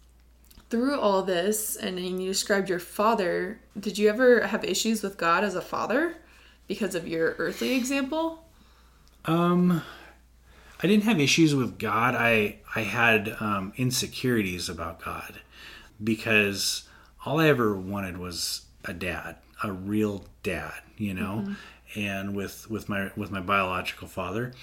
through all this, and you described your father, did you ever have issues with God as a father? Because of your earthly example? Um, I didn't have issues with God. I I had um, insecurities about God because all I ever wanted was a dad, a real dad, you know? Mm-hmm. And with, with my with my biological father,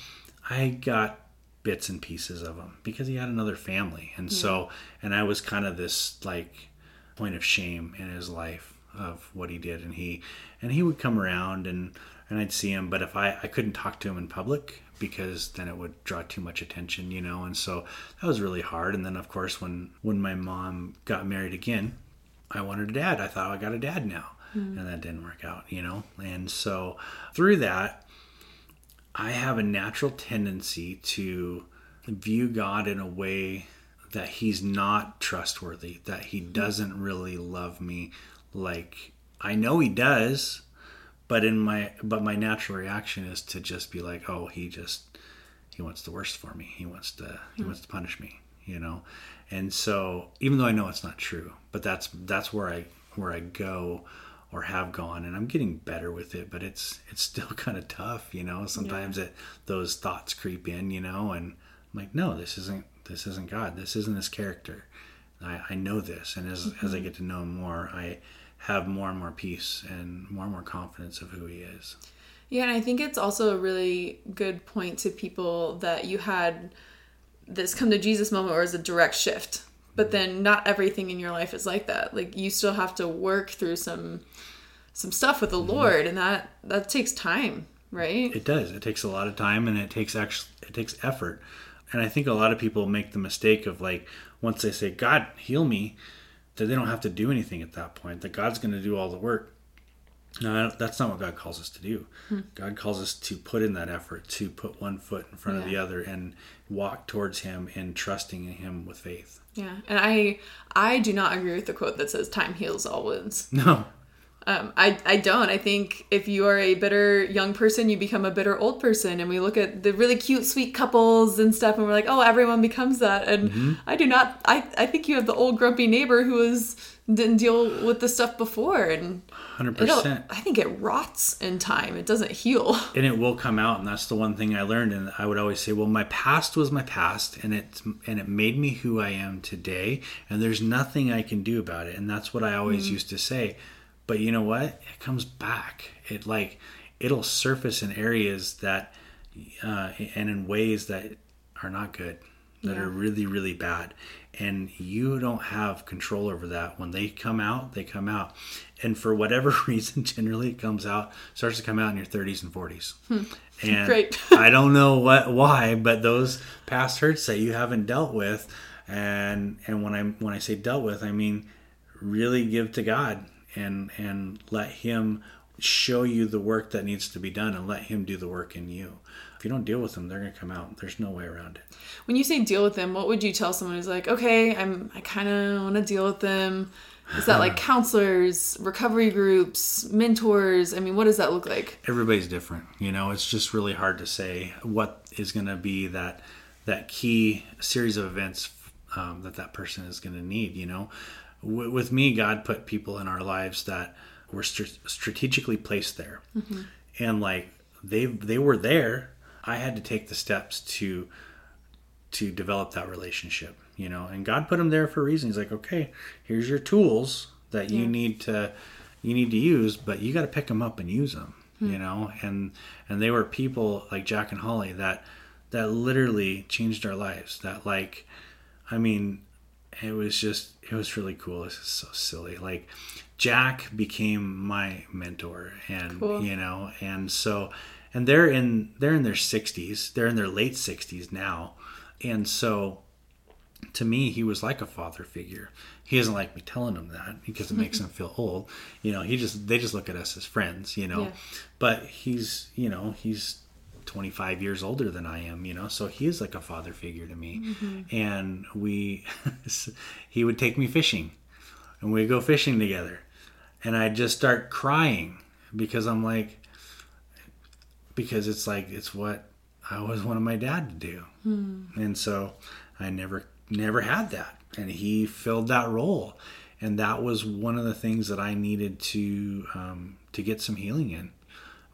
I got bits and pieces of him because he had another family. And yeah. so, and I was kind of this like point of shame in his life of what he did, and he and he would come around and and I'd see him, but if I I couldn't talk to him in public because then it would draw too much attention, you know. And so that was really hard. And then of course when when my mom got married again, I wanted a dad. I thought, oh, I got a dad now. mm-hmm. and that didn't work out, you know? And so through that, I have a natural tendency to view God in a way that he's not trustworthy, that he doesn't really love me. Like, I know he does, but in my, but my natural reaction is to just be like, oh, he just, he wants the worst for me. He wants to, he mm. wants to punish me, you know? And so, even though I know it's not true, but that's, that's where I, where I go or have gone, and I'm getting better with it, but it's, it's still kind of tough, you know? Sometimes yeah. it, those thoughts creep in, you know, and I'm like, no, this isn't, this isn't God. This isn't his character. I, I know this. And as, mm-hmm. as I get to know him more, I have more and more peace and more and more confidence of who he is. Yeah. And I think it's also a really good point to people that you had this come to Jesus moment where it's a direct shift, but then not everything in your life is like that. Like, you still have to work through some, some stuff with the mm-hmm. Lord, and that, that takes time, right? It does. It takes a lot of time, and it takes actually, it takes effort. And I think a lot of people make the mistake of, like, once they say, God, heal me, that they don't have to do anything at that point, that God's going to do all the work. No, that's not what God calls us to do. Hmm. God calls us to put in that effort, to put one foot in front yeah. of the other and walk towards him and trusting in him with faith. Yeah. And I I do not agree with the quote that says time heals all wounds. No. Um, I, I don't. I think if you are a bitter young person, you become a bitter old person. And we look at the really cute, sweet couples and stuff, and we're like, oh, everyone becomes that. And mm-hmm. I do not. I, I think you have the old grumpy neighbor who was, didn't deal with the stuff before. And one hundred percent. I think it rots in time. It doesn't heal. And it will come out. And that's the one thing I learned. And I would always say, well, my past was my past. And it, and it made me who I am today. And there's nothing I can do about it. And that's what I always mm-hmm. used to say. But you know what? It comes back. It like, it'll surface in areas that, uh, and in ways that are not good, that yeah. are really, really bad. And you don't have control over that. When they come out, they come out. And for whatever reason, generally it comes out, starts to come out in your thirties and forties. Hmm. And Great. I don't know what, why, but those past hurts that you haven't dealt with. And, and when I, when I say dealt with, I mean, really give to God. And and let him show you the work that needs to be done, and let him do the work in you. If you don't deal with them, they're going to come out. There's no way around it. When you say deal with them, what would you tell someone who's like, okay, I'm, I kind of want to deal with them? Is that like counselors, recovery groups, mentors? I mean, what does that look like? Everybody's different. You know, it's just really hard to say what is going to be that, that key series of events um, that that person is going to need, you know? With me, God put people in our lives that were st- strategically placed there. Mm-hmm. And like, they they were there. I had to take the steps to to develop that relationship, you know. And God put them there for a reason. He's like, okay, here's your tools that yeah. you need to you need to use, but you got to pick them up and use them, mm-hmm. you know. And and they were people like Jack and Holly that that literally changed our lives. That like, I mean, it was just, it was really cool. This is so silly. Like, Jack became my mentor, and cool. you know, and so, and they're in, they're in their sixties. They're in their late sixties now. And so to me, he was like a father figure. He doesn't like me telling him that because it makes him feel old. You know, he just, they just look at us as friends, you know, yeah. but he's, you know, he's twenty-five years older than I am, you know, so he is like a father figure to me. Mm-hmm. And we, he would take me fishing, and we'd go fishing together, and I'd just start crying because I'm like, because it's like, it's what I always wanted my dad to do. Mm-hmm. And so I never, never had that. And he filled that role. And that was one of the things that I needed to, um, to get some healing in.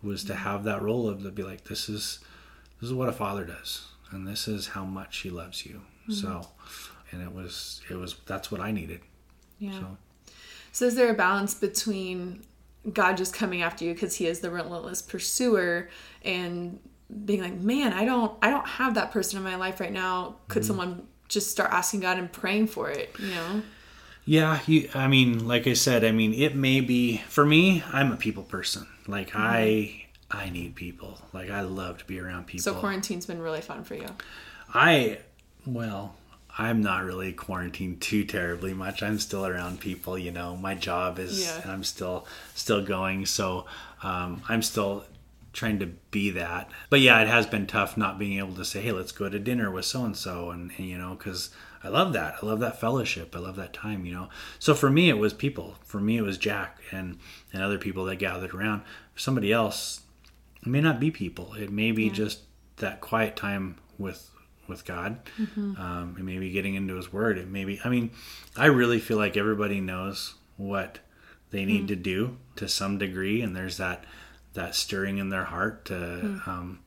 Was to have that role of to be like, this is this is what a father does, and this is how much he loves you. Mm-hmm. So, and it was it was that's what I needed. Yeah. So. so is there a balance between God just coming after you because he is the relentless pursuer, and being like, man, I don't I don't have that person in my life right now. Could mm-hmm. someone just start asking God and praying for it? You know. Yeah, you, I mean, like I said, I mean, it may be, for me, I'm a people person. Like, mm-hmm. I I need people. Like, I love to be around people. So quarantine's been really fun for you. I, well, I'm not really quarantined too terribly much. I'm still around people, you know. My job is, yeah. and I'm still still going. So um, I'm still trying to be that. But yeah, it has been tough not being able to say, hey, let's go to dinner with so-and-so. And, and you know, because I love that. I love that fellowship. I love that time, you know. So for me, it was people. For me, it was Jack and, and other people that gathered around. For somebody else, it may not be people. It may be yeah. just that quiet time with with God, mm-hmm. um, and maybe getting into his word. It maybe, I mean, I really feel like everybody knows what they need mm. to do to some degree. And there's that, that stirring in their heart to, mm. um,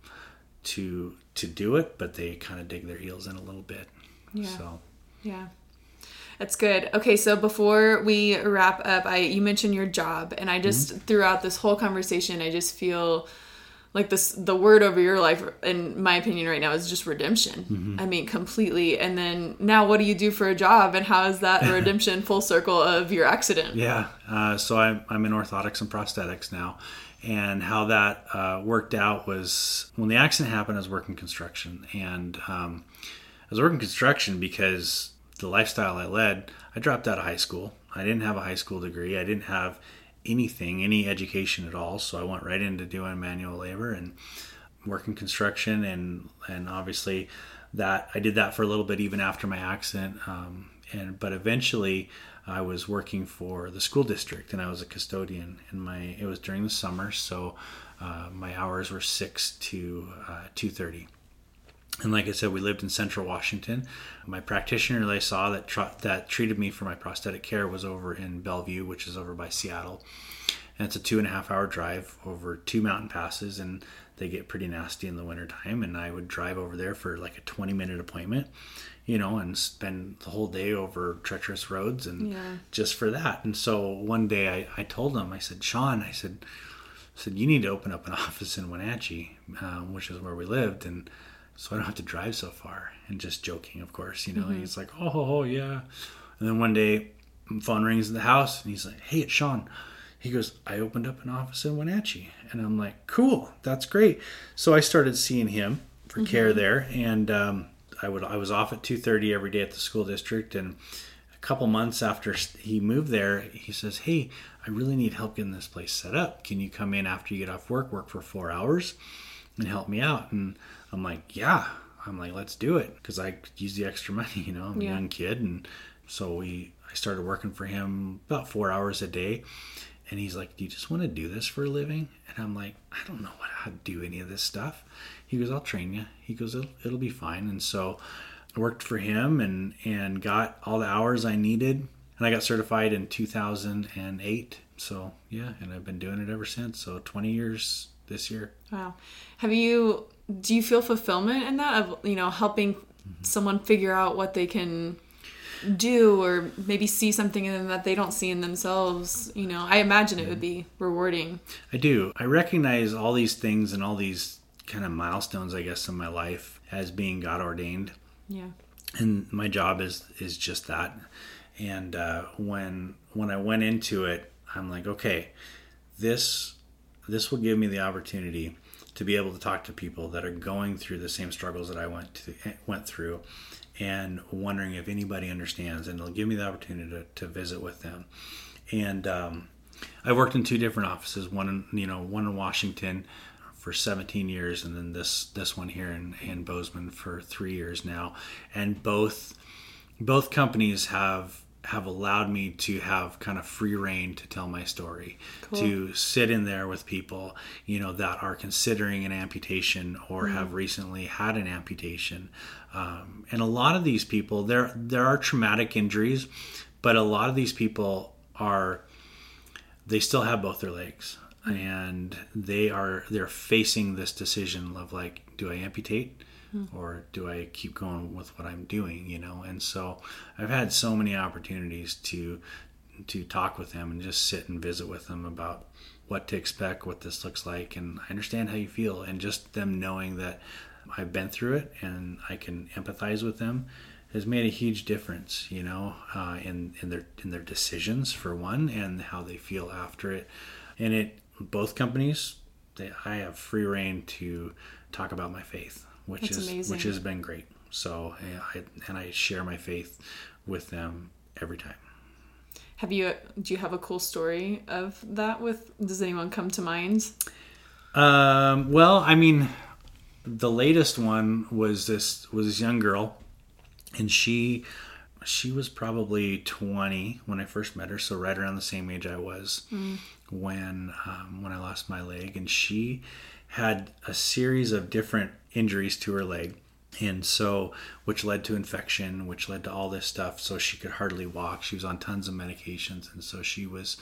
to, to do it, but they kind of dig their heels in a little bit. Yeah. So, yeah, that's good. Okay. So before we wrap up, I, you mentioned your job, and I just mm-hmm. throughout this whole conversation, I just feel like this, the word over your life, in my opinion right now, is just redemption. Mm-hmm. I mean, completely. And then now what do you do for a job, and how is that redemption full circle of your accident? Yeah. Uh, so I'm, I'm in orthotics and prosthetics now. And how that uh, worked out was, when the accident happened, I was working construction. And um, I was working construction because the lifestyle I led, I dropped out of high school. I didn't have a high school degree. I didn't have anything, any education at all. So I went right into doing manual labor and working construction. And, and obviously that I did that for a little bit, even after my accident. Um, and, but eventually I was working for the school district, and I was a custodian, and my, it was during the summer. So, uh, my hours were six to, uh, two thirty. And like I said, we lived in Central Washington. My practitioner that I saw that tra- that treated me for my prosthetic care was over in Bellevue, which is over by Seattle. And it's a two and a half hour drive over two mountain passes, and they get pretty nasty in the wintertime. And I would drive over there for like a twenty minute appointment, you know, and spend the whole day over treacherous roads and yeah. just for that. And so one day I, I told him, I said, Sean, I said, I said, you need to open up an office in Wenatchee, uh, which is where we lived. And so I don't have to drive so far. And just joking, of course, you know, mm-hmm. he's like, oh, oh, oh, yeah. And then one day, phone rings in the house, and he's like, hey, it's Sean. He goes, I opened up an office in Wenatchee. And I'm like, cool, that's great. So I started seeing him for mm-hmm. care there. And um, I would I was off at two thirty every day at the school district. And a couple months after he moved there, he says, hey, I really need help getting this place set up. Can you come in after you get off work, work for four hours and help me out? And I'm like, yeah, I'm like, let's do it. Cause I could use the extra money, you know, I'm a yeah. young kid. And so we, I started working for him about four hours a day. And he's like, do you just want to do this for a living? And I'm like, I don't know what, how to do any of this stuff. He goes, I'll train you. He goes, it'll, it'll be fine. And so I worked for him and, and got all the hours I needed. And I got certified in two thousand eight. So yeah. And I've been doing it ever since. So twenty years this year. Wow. Have you, do you feel fulfillment in that, of, you know, helping mm-hmm. someone figure out what they can do, or maybe see something in them that they don't see in themselves? You know, I imagine it would be rewarding. I do. I recognize all these things and all these kind of milestones, I guess, in my life as being God ordained. Yeah. And my job is, is just that. And, uh, when, when I went into it, I'm like, okay, this, this will give me the opportunity to be able to talk to people that are going through the same struggles that I went to, went through, and wondering if anybody understands, and it'll give me the opportunity to, to visit with them. And um, I worked in two different offices, one in, you know, one in Washington for seventeen years, and then this this one here in, in Bozeman for three years now. And both both companies have have allowed me to have kind of free reign to tell my story, cool. to sit in there with people, you know, that are considering an amputation or mm-hmm. have recently had an amputation. Um, and a lot of these people, there, there are traumatic injuries, but a lot of these people are, they still have both their legs, mm-hmm. and they are, they're facing this decision of like, do I amputate? Or do I keep going with what I'm doing, you know? And so I've had so many opportunities to to talk with them and just sit and visit with them about what to expect, what this looks like, and I understand how you feel. And just them knowing that I've been through it and I can empathize with them has made a huge difference, you know, uh, in in their in their decisions, for one, and how they feel after it. And it both companies, they, I have free reign to talk about my faith. Which That's is amazing. Which has been great. So, I, and I share my faith with them every time. Have you, do you have a cool story of that with, does anyone come to mind? Um, well, I mean, the latest one was this, was this young girl, and she, she was probably twenty when I first met her. So right around the same age I was mm. when, um, when I lost my leg, and she had a series of different injuries to her leg. And so, which led to infection, which led to all this stuff. So she could hardly walk. She was on tons of medications. And so she was,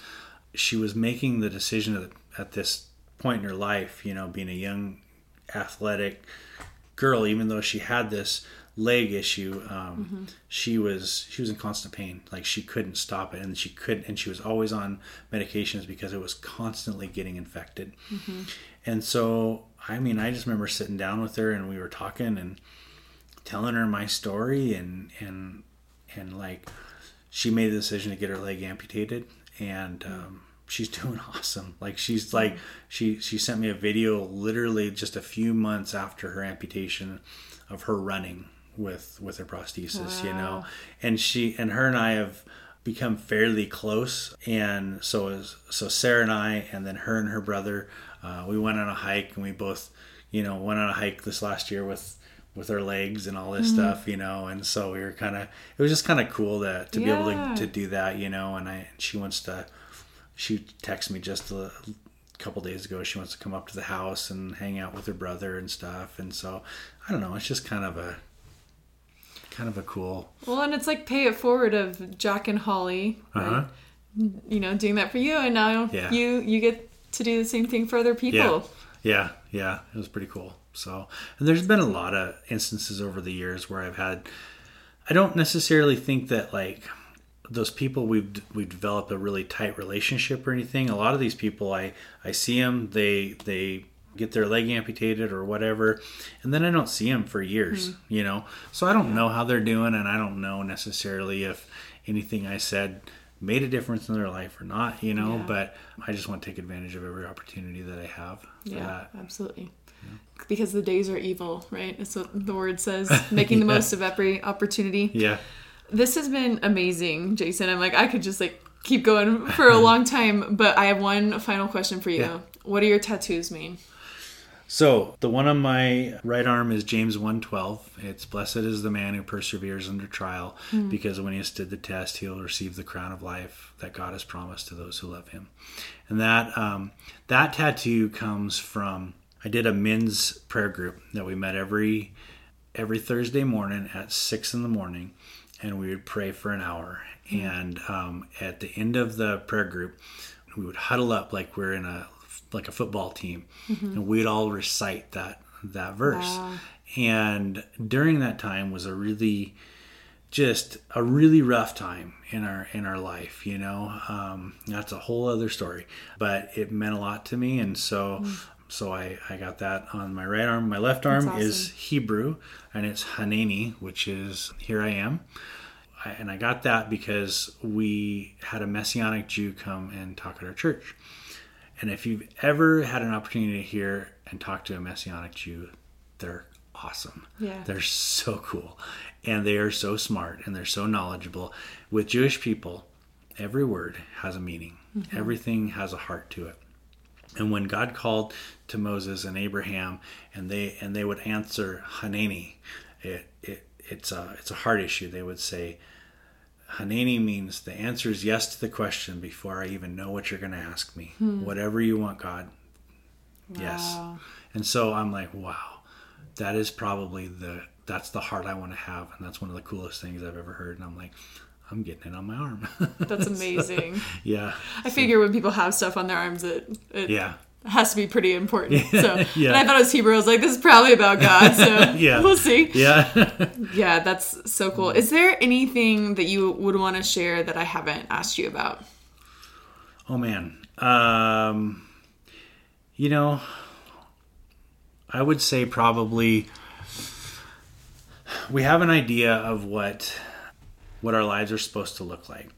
she was making the decision at this point in her life, you know, being a young athletic girl, even though she had this leg issue, um, mm-hmm. she was, she was in constant pain. Like she couldn't stop it, and she couldn't, and she was always on medications because it was constantly getting infected. Mm-hmm. And so, I mean, I just remember sitting down with her, and we were talking and telling her my story, and and and like she made the decision to get her leg amputated, and um, she's doing awesome. Like she's like she she sent me a video literally just a few months after her amputation of her running with with her prosthesis, wow. you know. And she and her and I have become fairly close, and so is so Sarah and I, and then her and her brother, uh, we went on a hike, and we both, you know, went on a hike this last year with. with her legs and all this mm-hmm. stuff, you know, and so we were kind of, it was just kind of cool to, to yeah. be able to, to do that, you know, and I, she wants to, she texted me just a couple days ago, she wants to come up to the house and hang out with her brother and stuff, and so, I don't know, it's just kind of a, kind of a cool. Well, and it's like pay it forward of Jack and Holly, uh-huh. right? You know, doing that for you, and now yeah. you, you get to do the same thing for other people. Yeah, yeah, yeah. It was pretty cool. So, and there's been a lot of instances over the years where I've had, I don't necessarily think that like those people we've, we've developed a really tight relationship or anything. A lot of these people, I, I see them, they, they get their leg amputated or whatever, and then I don't see them for years, mm-hmm. you know? So I don't know how they're doing, and I don't know necessarily if anything I said made a difference in their life or not, you know, yeah. but I just want to take advantage of every opportunity that I have for yeah, that. Absolutely. Because the days are evil, right? That's what the word says, making the yeah. most of every opportunity. Yeah. This has been amazing, Jason. I'm like, I could just like keep going for a long time, but I have one final question for you. Yeah. What do your tattoos mean? So the one on my right arm is James one twelve. It's blessed is the man who perseveres under trial, mm. because when he has stood the test, he'll receive the crown of life that God has promised to those who love him. And that um, that tattoo comes from... I did a men's prayer group that we met every every Thursday morning at six in the morning, and we would pray for an hour. Mm-hmm. And um, at the end of the prayer group, we would huddle up like we're in a like a football team, mm-hmm. and we'd all recite that that verse. Wow. And during that time was a really just a really rough time in our in our life, you know. Um, that's a whole other story, but it meant a lot to me, and so. Mm-hmm. So I, I got that on my right arm. My left arm awesome. is Hebrew, and it's Hanani, which is here I am. I, and I got that because we had a Messianic Jew come and talk at our church. And if you've ever had an opportunity to hear and talk to a Messianic Jew, they're awesome. Yeah. They're so cool. And they are so smart, and they're so knowledgeable. With Jewish people, every word has a meaning. Mm-hmm. Everything has a heart to it. And when God called to Moses and Abraham, and they and they would answer Hanani, it it it's a it's a heart issue. They would say, Hanani means the answer is yes to the question before I even know what you're going to ask me. Hmm. Whatever you want, God. Wow. Yes. And so I'm like, wow, that is probably the that's the heart I want to have, and that's one of the coolest things I've ever heard. And I'm like, I'm getting it on my arm. That's amazing. So, yeah. I so. figure when people have stuff on their arms, it, it yeah. has to be pretty important. So, yeah. And I thought it was Hebrew. I was like, this is probably about God. So yeah. we'll see. Yeah. Yeah, that's so cool. Is there anything that you would want to share that I haven't asked you about? Oh, man. Um, you know, I would say probably we have an idea of what... what our lives are supposed to look like.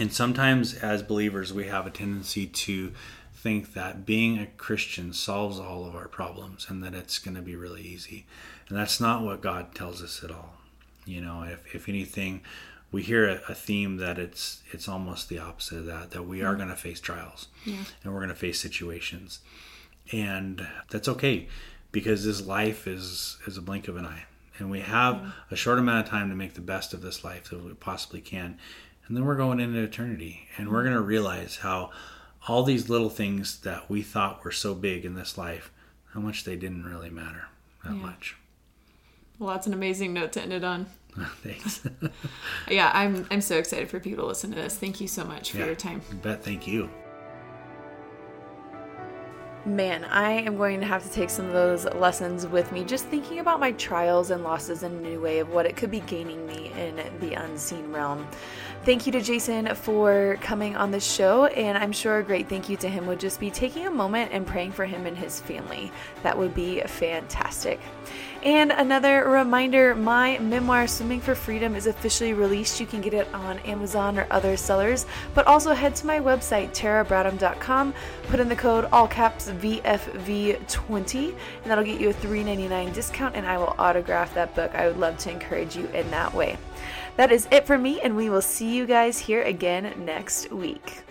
And sometimes as believers, we have a tendency to think that being a Christian solves all of our problems and that it's going to be really easy. And that's not what God tells us at all. You know, if, if anything, we hear a, a theme that it's it's almost the opposite of that, that we are going to face trials yeah. and we're going to face situations. And that's okay, because this life is, is a blink of an eye. And we have yeah. a short amount of time to make the best of this life that we possibly can. And then we're going into eternity, and we're going to realize how all these little things that we thought were so big in this life, how much they didn't really matter that yeah. much. Well, that's an amazing note to end it on. Thanks. yeah, I'm I'm so excited for people to listen to this. Thank you so much for yeah, your time. You bet. Thank you. Man, I am going to have to take some of those lessons with me. Just thinking about my trials and losses in a new way of what it could be gaining me in the unseen realm. Thank you to Jason for coming on the show, and I'm sure a great thank you to him would just be taking a moment and praying for him and his family. That would be fantastic. And another reminder, my memoir, Swimming for Freedom, is officially released. You can get it on Amazon or other sellers, but also head to my website, tara bradham dot com, put in the code, all caps, V F V twenty, and that'll get you a three ninety-nine discount, and I will autograph that book. I would love to encourage you in that way. That is it for me, and we will see you guys here again next week.